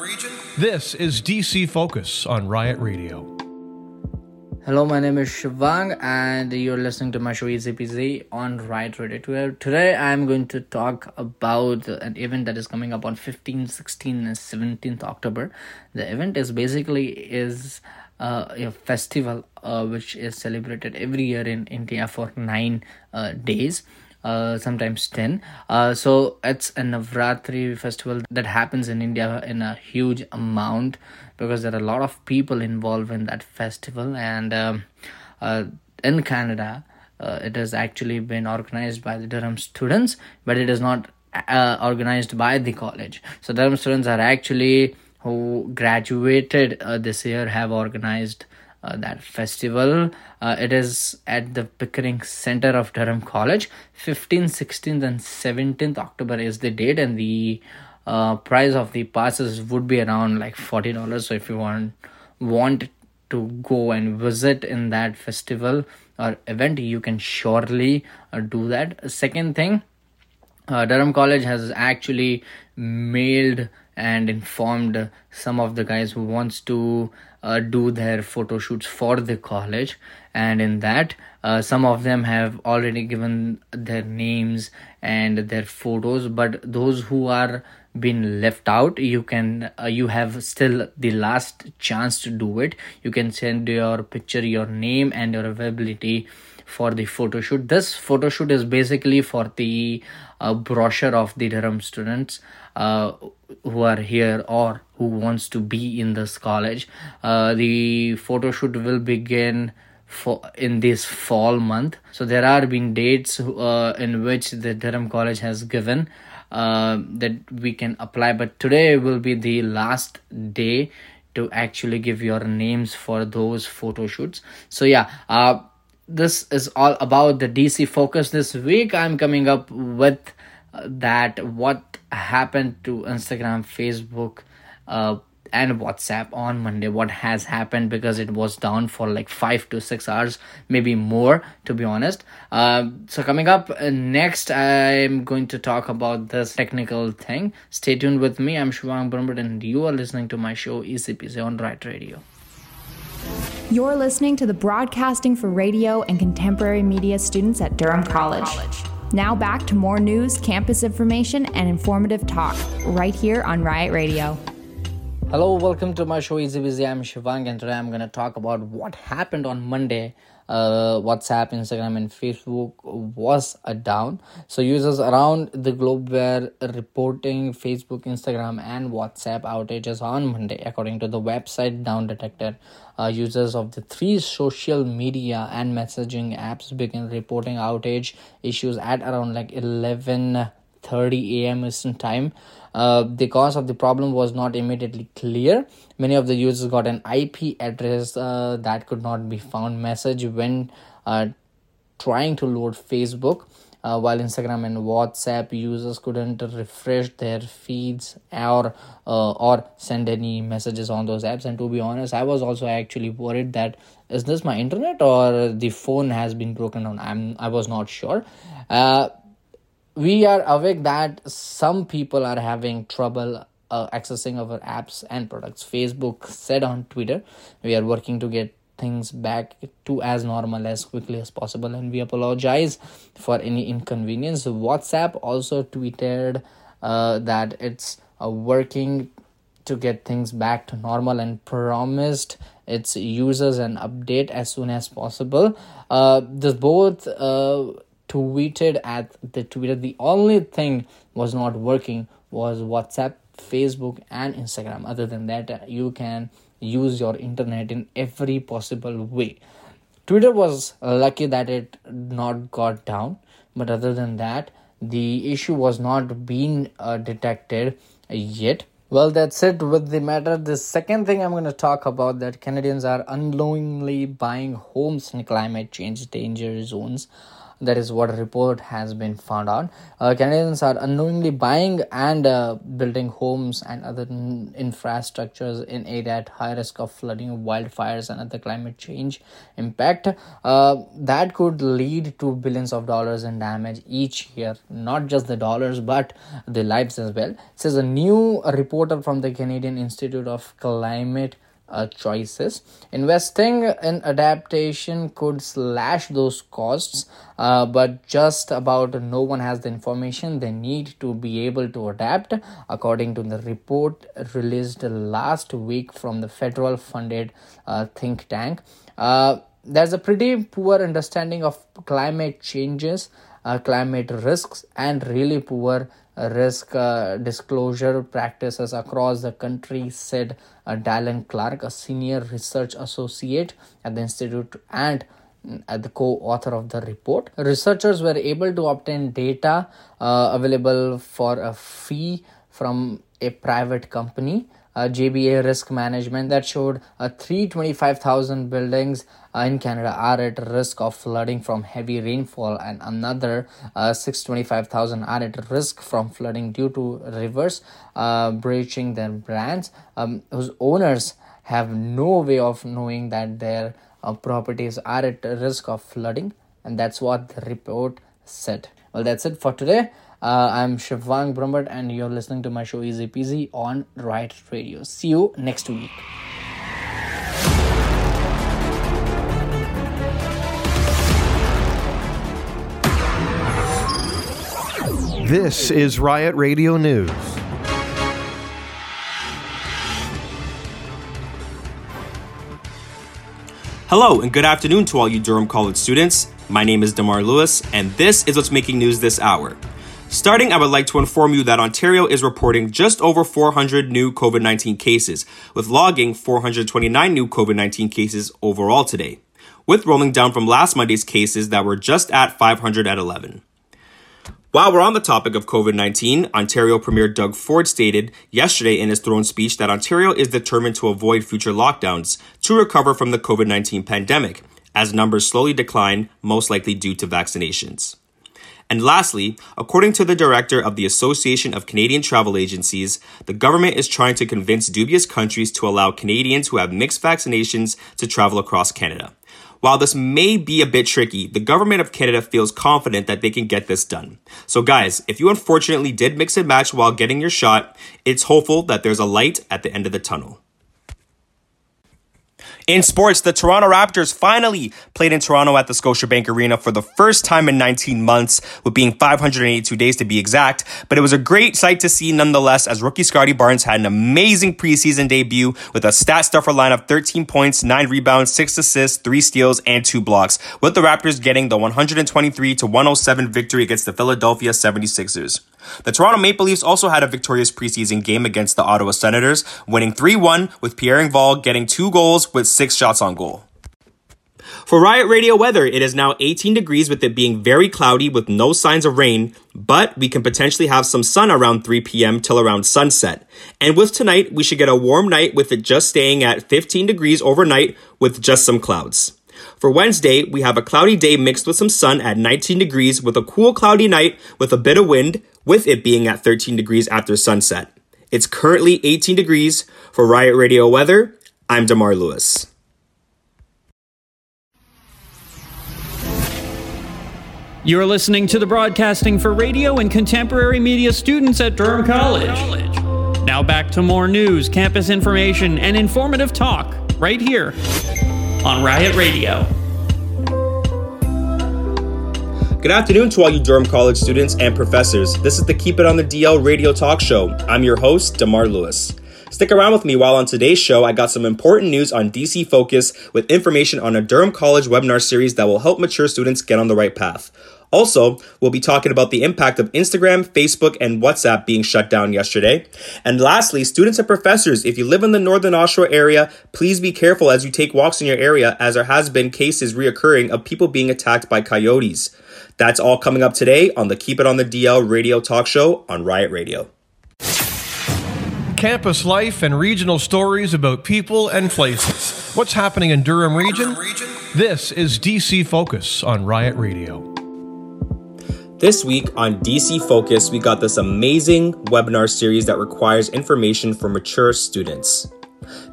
This is DC Focus on Riot Radio. Hello, my name is Shivang and you're listening to my show Easy Peasy on Right Radio. Today I'm going to talk about an event that is coming up on 15, 16 and 17th October. The event is a festival which is celebrated every year in India for 9 days. Sometimes 10. So it's a Navratri festival that happens in India in a huge amount because there are a lot of people involved in that festival. And in Canada, it has actually been organized by the Durham students, but it is not organized by the college. So Durham students are actually who graduated this year have organized that festival. It is at the Pickering Center of Durham College. 15th, 16th and 17th October is the date, and the price of the passes would be around like $40. So if you want to go and visit in that festival or event, you can surely do that. Second thing, Durham College has actually mailed and informed some of the guys who wants to do their photo shoots for the college, and in that some of them have already given their names and their photos, but those who are being left out, you have still the last chance to do it. You can send your picture, your name and your availability for the photo shoot. This photo shoot is basically for the brochure of the Durham students who are here or who wants to be in this college. The photo shoot will begin in this fall month. So there are been dates in which the Durham College has given that we can apply, but today will be the last day to actually give your names for those photo shoots. So yeah, this is all about the DC focus this week. I'm coming up with that what happened to Instagram, Facebook and WhatsApp on Monday, what has happened, because it was down for like 5 to 6 hours, maybe more to be honest. So coming up next, I'm going to talk about this technical thing. Stay tuned with me. I'm Shivang Brumbert and you are listening to my show ECPC on Right Radio. You're listening to the Broadcasting for Radio and Contemporary Media students at Durham College. Now back to more news, campus information, and informative talk right here on Riot Radio. Hello, welcome to my show Easy Busy. I'm Shivang and today I'm going to talk about what happened on Monday. WhatsApp, Instagram and Facebook was down. So users around the globe were reporting Facebook, Instagram and WhatsApp outages on Monday, according to the website Down Detector. Users of the three social media and messaging apps began reporting outage issues at around like 11:30 a.m. Eastern time. The cause of the problem was not immediately clear. Many of the users got an IP address that could not be found message when trying to load Facebook, while Instagram and WhatsApp users couldn't refresh their feeds or send any messages on those apps. And to be honest, I was also actually worried that is this my internet or the phone has been broken down. I was not sure. We are aware that some people are having trouble accessing our apps and products, Facebook said on Twitter. We are working to get things back to as normal as quickly as possible, and we apologize for any inconvenience. WhatsApp also tweeted that it's working to get things back to normal and promised its users an update as soon as possible. Tweeted at the Twitter, the only thing was not working was WhatsApp, Facebook and Instagram. Other than that, you can use your internet in every possible way. Twitter was lucky that it not got down, but other than that, the issue was not being detected yet. Well, that's it with the matter. The second thing I'm going to talk about, that Canadians are unknowingly buying homes in climate change danger zones. That is what a report has been found out. Canadians are unknowingly buying and building homes and other infrastructures in area at high risk of flooding, wildfires and other climate change impact. That could lead to billions of dollars in damage each year. Not just the dollars, but the lives as well. Says a new reporter from the Canadian Institute of Climate choices. Investing in adaptation could slash those costs, but just about no one has the information they need to be able to adapt, according to the report released last week from the federal funded think tank. There's a pretty poor understanding of climate changes, climate risks, and really poor risk disclosure practices across the country, said Dylan Clark, a senior research associate at the institute and the co-author of the report. Researchers were able to obtain data available for a fee from a private company, JBA Risk Management, that showed 325,000 buildings in Canada are at risk of flooding from heavy rainfall, and another 625,000 are at risk from flooding due to rivers breaching their banks, whose owners have no way of knowing that their properties are at risk of flooding. And that's what the report said. Well, that's it for today. I'm Shivang Brumbert, and you're listening to my show Easy Peasy on Riot Radio. See you next week. This is Riot Radio News. Hello, and good afternoon to all you Durham College students. My name is DeMar Lewis, and this is what's making news this hour. Starting, I would like to inform you that Ontario is reporting just over 400 new COVID-19 cases, with logging 429 new COVID-19 cases overall today, with rolling down from last Monday's cases that were just at 511. While we're on the topic of COVID-19, Ontario Premier Doug Ford stated yesterday in his throne speech that Ontario is determined to avoid future lockdowns to recover from the COVID-19 pandemic, as numbers slowly decline, most likely due to vaccinations. And lastly, according to the director of the Association of Canadian Travel Agencies, the government is trying to convince dubious countries to allow Canadians who have mixed vaccinations to travel across Canada. While this may be a bit tricky, the government of Canada feels confident that they can get this done. So guys, if you unfortunately did mix and match while getting your shot, it's hopeful that there's a light at the end of the tunnel. In sports, the Toronto Raptors finally played in Toronto at the Scotiabank Arena for the first time in 19 months, with being 582 days to be exact. But it was a great sight to see nonetheless, as rookie Scottie Barnes had an amazing preseason debut with a stat-stuffer line of 13 points, 9 rebounds, 6 assists, 3 steals, and 2 blocks, with the Raptors getting the 123-107 victory against the Philadelphia 76ers. The Toronto Maple Leafs also had a victorious preseason game against the Ottawa Senators, winning 3-1, with Pierre Engvall getting 2 goals with 6 shots on goal. For Riot Radio weather, it is now 18 degrees with it being very cloudy with no signs of rain, but we can potentially have some sun around 3 p.m. till around sunset. And with tonight, we should get a warm night with it just staying at 15 degrees overnight with just some clouds. For Wednesday, we have a cloudy day mixed with some sun at 19 degrees with a cool cloudy night with a bit of wind, with it being at 13 degrees after sunset. It's currently 18 degrees. For Riot Radio weather, I'm DeMar Lewis. You're listening to the broadcasting for radio and contemporary media students at Durham College. Now back to more news, campus information, and informative talk right here on Riot Radio. Good afternoon to all you Durham College students and professors. This is the Keep It on the DL radio talk show. I'm your host, DeMar Lewis. Stick around with me while on today's show, I got some important news on DC Focus with information on a Durham College webinar series that will help mature students get on the right path. Also, we'll be talking about the impact of Instagram, Facebook, and WhatsApp being shut down yesterday. And lastly, students and professors, if you live in the Northern Oshawa area, please be careful as you take walks in your area, as there has been cases reoccurring of people being attacked by coyotes. That's all coming up today on the Keep It on the DL radio talk show on Riot Radio. Campus life and regional stories about people and places. What's happening in Durham region? This is DC Focus on Riot Radio. This week on DC Focus, we got this amazing webinar series that requires information for mature students.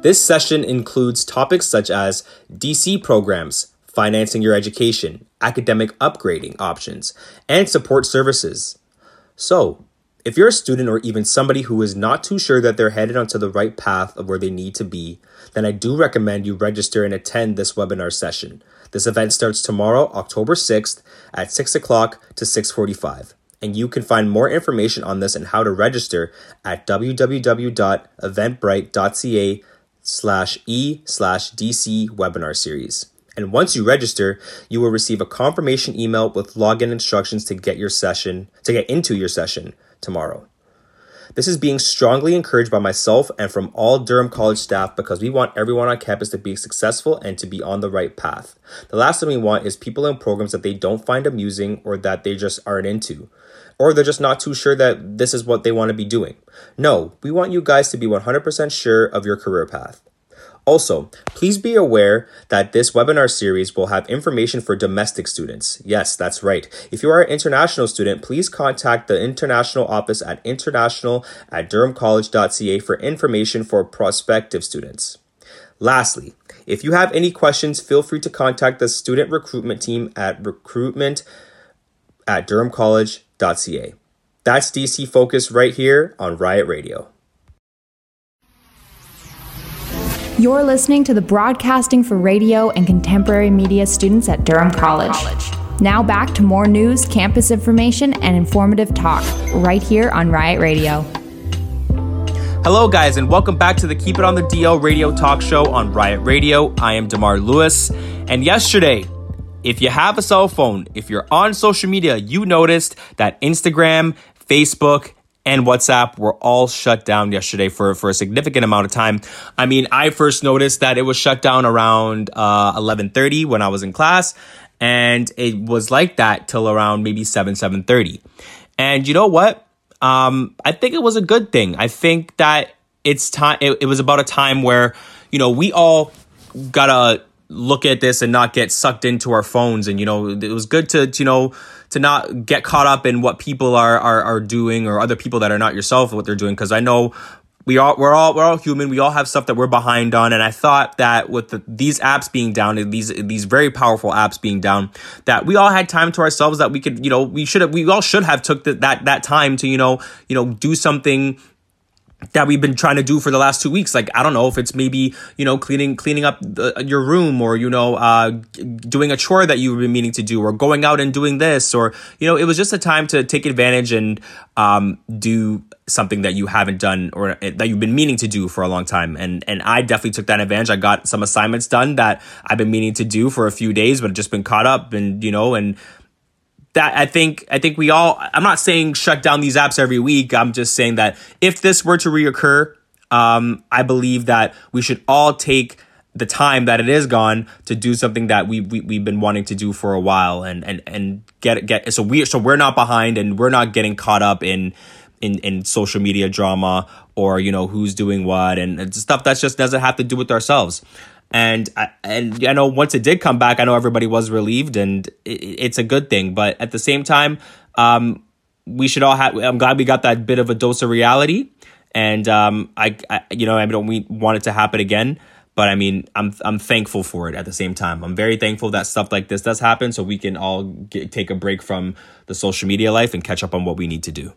This session includes topics such as DC programs, financing your education, academic upgrading options, and support services. So, If you're a student or even somebody who is not too sure that they're headed onto the right path of where they need to be, then I do recommend you register and attend this webinar session. This event starts tomorrow, October 6th at 6 o'clock to 6:45. And you can find more information on this and how to register at www.eventbrite.ca/e/DC webinar series. And once you register, you will receive a confirmation email with login instructions to get into your session tomorrow. This is being strongly encouraged by myself and from all Durham College staff because we want everyone on campus to be successful and to be on the right path. The last thing we want is people in programs that they don't find amusing or that they just aren't into, or they're just not too sure that this is what they want to be doing. No, we want you guys to be 100% sure of your career path. Also, please be aware that this webinar series will have information for domestic students. Yes, that's right. If you are an international student, please contact the international office at international@durhamcollege.ca for information for prospective students. Lastly, if you have any questions, feel free to contact the student recruitment team at recruitment@durhamcollege.ca. That's DC Focus right here on Riot Radio. You're listening to the Broadcasting for Radio and Contemporary Media students at Durham College. Now back to more news, campus information, and informative talk right here on Riot Radio. Hello, guys, and welcome back to the Keep It on the DL radio talk show on Riot Radio. I am DeMar Lewis. And yesterday, if you have a cell phone, if you're on social media, you noticed that Instagram, Facebook, and WhatsApp were all shut down yesterday for a significant amount of time. I mean, I first noticed that it was shut down around 11:30 when I was in class, and it was like that till around maybe 7:30. And you know what? I think it was a good thing. I think that it's time. It was about a time where, you know, we all gotta look at this and not get sucked into our phones. And, you know, it was good to not get caught up in what people are doing, or other people that are not yourself, what they're doing. Because I know we're all human. We all have stuff that we're behind on. And I thought that with these apps being down, and these very powerful apps being down, that we all had time to ourselves, that we could, you know, we all should have took that time to, you know, do something that we've been trying to do for the last 2 weeks. Like, I don't know if it's maybe, you know, cleaning up your room, or, you know, doing a chore that you've been meaning to do, or going out and doing this, or, you know, it was just a time to take advantage and do something that you haven't done or that you've been meaning to do for a long time. And I definitely took that advantage. I got some assignments done that I've been meaning to do for a few days, but I've just been caught up and, you know, and that I think we all, I'm not saying shut down these apps every week. I'm just saying that if this were to reoccur, I believe that we should all take the time that it is gone to do something that we've been wanting to do for a while, and get so we're not behind, and we're not getting caught up in social media drama, or, you know, who's doing what and stuff that just doesn't have to do with ourselves. And I know once it did come back, I know everybody was relieved, and it's a good thing. But at the same time, we should all have. I'm glad we got that bit of a dose of reality, and I don't want it to happen again. But I mean, I'm thankful for it. At the same time, I'm very thankful that stuff like this does happen, so we can all take a break from the social media life and catch up on what we need to do.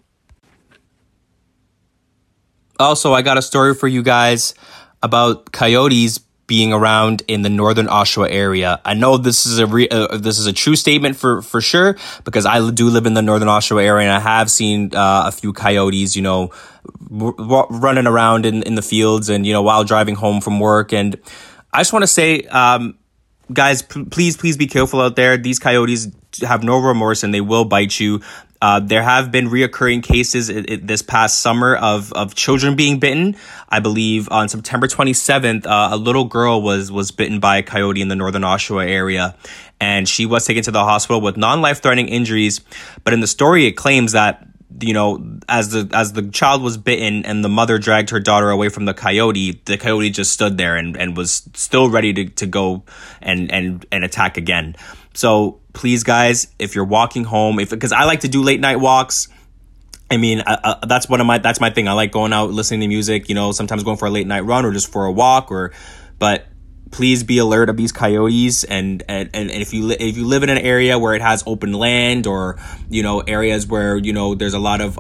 Also, I got a story for you guys about coyotes being around in the northern Oshawa area. I know this is a true statement for sure, because I do live in the northern Oshawa area, and I have seen a few coyotes, you know, running around in the fields, and, you know, while driving home from work. And I just want to say, guys, please be careful out there. These coyotes have no remorse, and they will bite you. There have been reoccurring cases this past summer of children being bitten. I believe on September 27th, a little girl was bitten by a coyote in the northern Oshawa area, and she was taken to the hospital with non-life-threatening injuries. But in the story, it claims that, you know, as the child was bitten and the mother dragged her daughter away from the coyote just stood there and was still ready to go and attack again. So please, guys, if you're walking home, because I like to do late night walks. I mean, that's my thing. I like going out, listening to music, you know, sometimes going for a late night run or just for a walk, but please be alert of these coyotes. And if you live in an area where it has open land, or, you know, areas where, you know, there's a lot of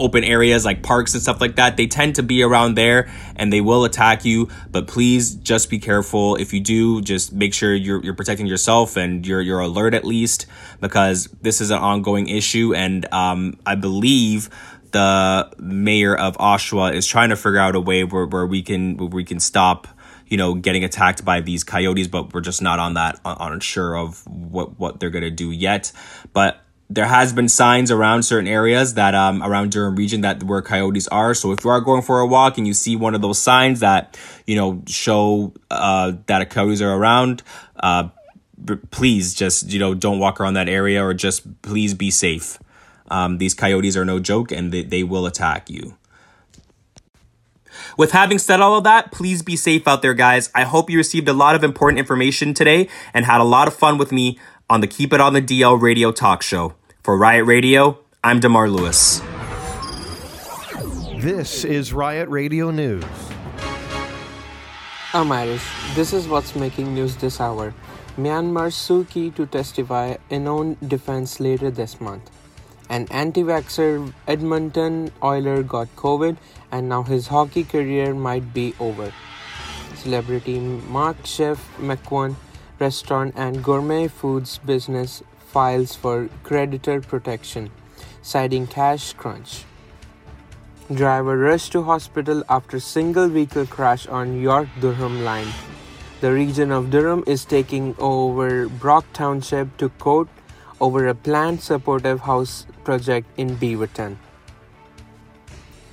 open areas like parks and stuff like that, they tend to be around there and they will attack you. But please just be careful. If you do, just make sure you're protecting yourself and you're alert at least, because this is an ongoing issue. And I believe the mayor of Oshawa is trying to figure out a way where we can stop, you know, getting attacked by these coyotes, but we're just not unsure of what they're going to do yet. But there has been signs around certain areas that around Durham region that where coyotes are. So if you are going for a walk and you see one of those signs that, you know, show that coyotes are around, please just, you know, don't walk around that area, or just please be safe. These coyotes are no joke, and they will attack you. With having said all of that, please be safe out there, guys. I hope you received a lot of important information today and had a lot of fun with me on the Keep It On The DL Radio Talk Show. For Riot Radio, I'm DeMar Lewis. This is Riot Radio News. I'm Irish. This is what's making news this hour. Myanmar sue Kyi to testify in own defense later this month. An anti-vaxxer Edmonton Oiler got COVID and now his hockey career might be over. Celebrity Mark Chef McQuan restaurant and gourmet foods business files for creditor protection, citing cash crunch. Driver rushed to hospital after single vehicle crash on York-Durham line. The region of Durham is taking over Brock Township to court over a planned supportive house project in Beaverton.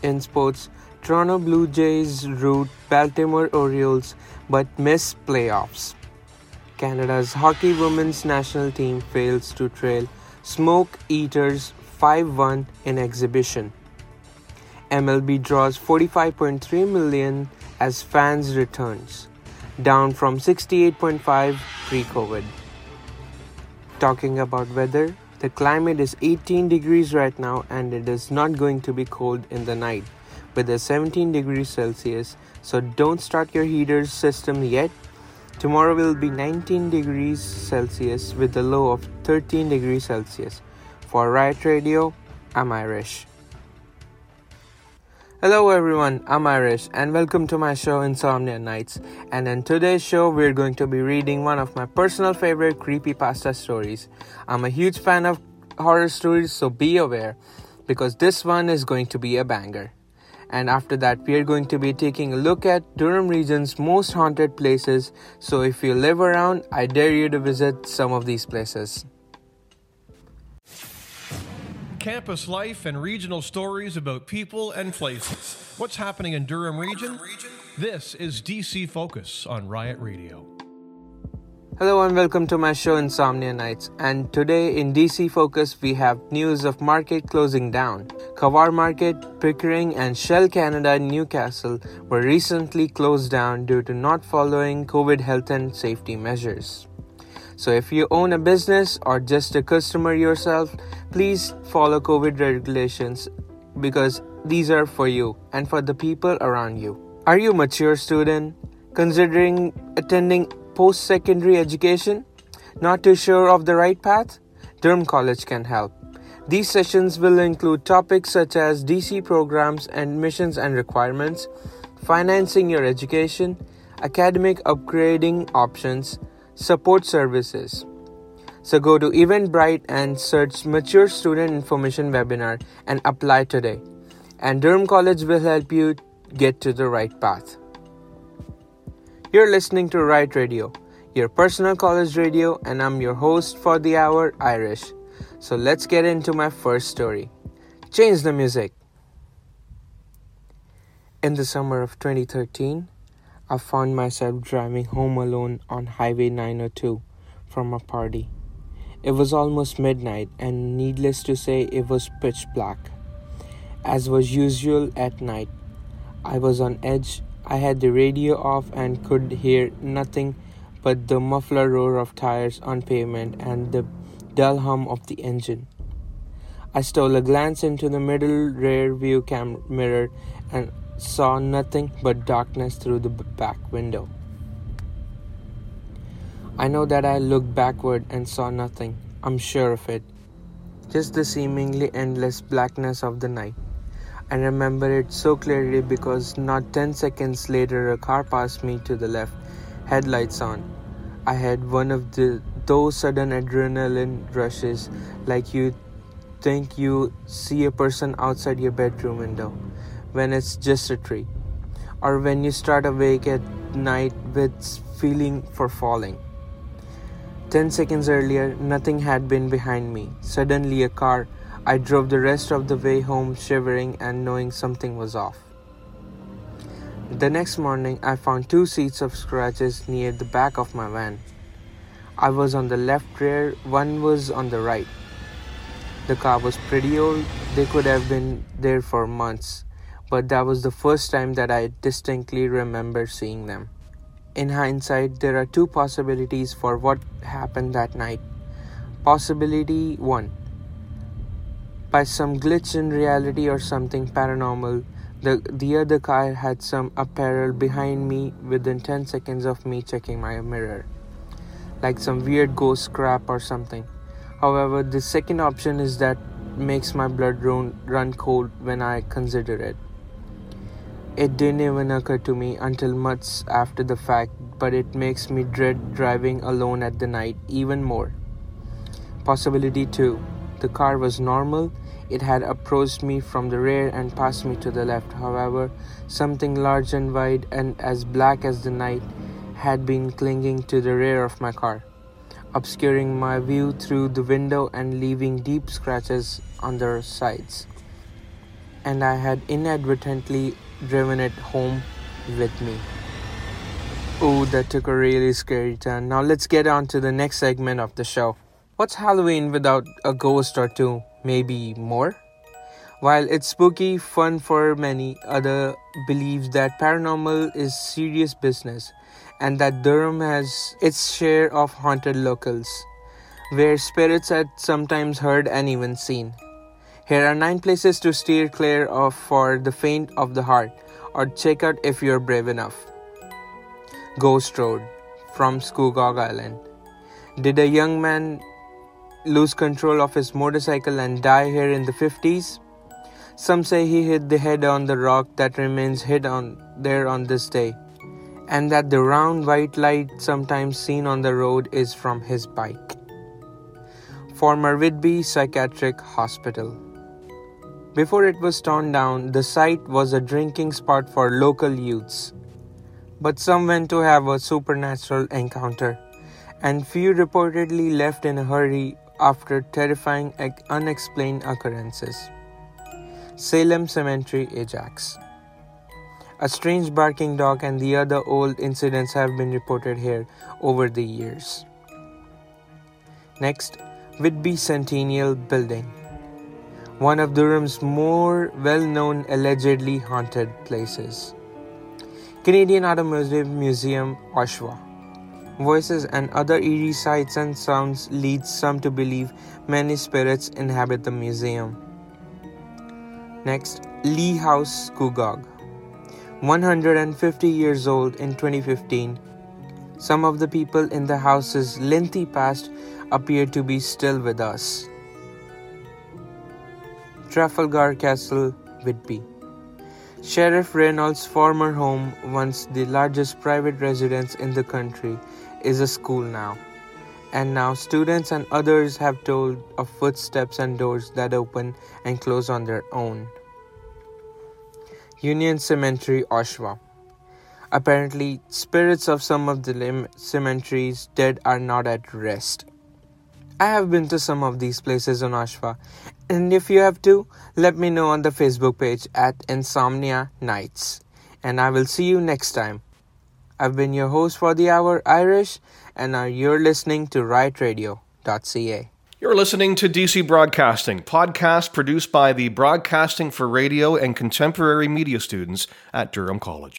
In sports, Toronto Blue Jays rout Baltimore Orioles but miss playoffs. Canada's hockey women's national team fails to trail Smoke Eaters 5-1 in exhibition. MLB draws $45.3 million as fans returns, down from $68.5 pre-COVID. Talking about weather, the climate is 18 degrees right now and it is not going to be cold in the night with a 17 degrees Celsius, so don't start your heater system yet. Tomorrow will be 19 degrees Celsius with a low of 13 degrees Celsius. For Riot Radio, I'm Irish. Hello everyone, I'm Irish and welcome to my show Insomnia Nights. And in today's show, we're going to be reading one of my personal favorite creepypasta stories. I'm a huge fan of horror stories, so be aware, because this one is going to be a banger. And after that, we're going to be taking a look at Durham region's most haunted places. So if you live around, I dare you to visit some of these places. Campus life and regional stories about people and places. What's happening in Durham region? This is DC Focus on Riot Radio. Hello and welcome to my show Insomnia Nights. And today in DC Focus, we have news of market closing down. Kavar Market, Pickering and Shell Canada in Newcastle were recently closed down due to not following COVID health and safety measures. So if you own a business or just a customer yourself, please follow COVID regulations because these are for you and for the people around you. Are you a mature student considering attending post-secondary education? Not too sure of the right path? Durham College can help. These sessions will include topics such as DC programs, admissions and requirements, financing your education, academic upgrading options, support services. So go to Eventbrite and search Mature Student Information Webinar and apply today. And Durham College will help you get to the right path. You're listening to Riot Radio, your personal college radio, and I'm your host for the hour, Irish. So let's get into my first story. Change the music. In the summer of 2013, I found myself driving home alone on Highway 902 from a party. It was almost midnight and needless to say it was pitch black. As was usual at night, I was on edge. I had the radio off and could hear nothing but the muffler roar of tires on pavement and the dull hum of the engine. I stole a glance into the middle rear view mirror and saw nothing but darkness through the back window. I know that I looked backward and saw nothing. I'm sure of it. Just the seemingly endless blackness of the night. I remember it so clearly because not 10 seconds later a car passed me to the left, headlights on. I had one of those sudden adrenaline rushes, like you think you see a person outside your bedroom window when it's just a tree, or when you start awake at night with feeling for falling. 10 seconds earlier, nothing had been behind me. Suddenly a car. I drove the rest of the way home shivering and knowing something was off. The next morning, I found 2 seats of scratches near the back of my van. I was on the left rear, one was on the right. The car was pretty old, they could have been there for months, but that was the first time that I distinctly remember seeing them. In hindsight, there are 2 possibilities for what happened that night. Possibility 1. By some glitch in reality or something paranormal, the other car had some apparel behind me within 10 seconds of me checking my mirror, like some weird ghost scrap or something. However, the second option is that makes my blood run cold when I consider it. It didn't even occur to me until months after the fact, but it makes me dread driving alone at the night even more. Possibility 2. The car was normal. It had approached me from the rear and passed me to the left. However, something large and wide and as black as the night had been clinging to the rear of my car, obscuring my view through the window and leaving deep scratches on their sides. And I had inadvertently driven it home with me. Ooh, that took a really scary turn. Now let's get on to the next segment of the show. What's Halloween without a ghost or two? Maybe more. While it's spooky fun for many, other believes that paranormal is serious business and that Durham has its share of haunted locales, where spirits are sometimes heard and even seen. Here are 9 places to steer clear of for the faint of the heart, or check out if you're brave enough. Ghost Road from Scugog Island. Did a young man lose control of his motorcycle and die here in the 50s? Some say he hit the head on the rock that remains hid on there on this day, and that the round white light sometimes seen on the road is from his bike. Former Whitby Psychiatric Hospital. Before it was torn down, the site was a drinking spot for local youths, but some went to have a supernatural encounter, and few reportedly left in a hurry after terrifying unexplained occurrences. Salem Cemetery, Ajax. A strange barking dog and the other old incidents have been reported here over the years. Next, Whitby Centennial Building, one of Durham's more well-known allegedly haunted places. Canadian Automotive Museum, Oshawa. Voices and other eerie sights and sounds lead some to believe many spirits inhabit the museum. Next, Lee House, Scugog. 150 years old in 2015. Some of the people in the house's lengthy past appear to be still with us. Trafalgar Castle, Whitby. Sheriff Reynolds' former home, once the largest private residence in the country, is a school now, and now students and others have told of footsteps and doors that open and close on their own. Union Cemetery, Oshawa. Apparently, spirits of some of the cemetery's dead are not at rest. I have been to some of these places in Oshawa, and if you have too, let me know on the Facebook page at Insomnia Nights, and I will see you next time. I've been your host for the hour, Irish, and now you're listening to rightradio.ca. You're listening to DC Broadcasting, podcast produced by the Broadcasting for Radio and Contemporary Media students at Durham College.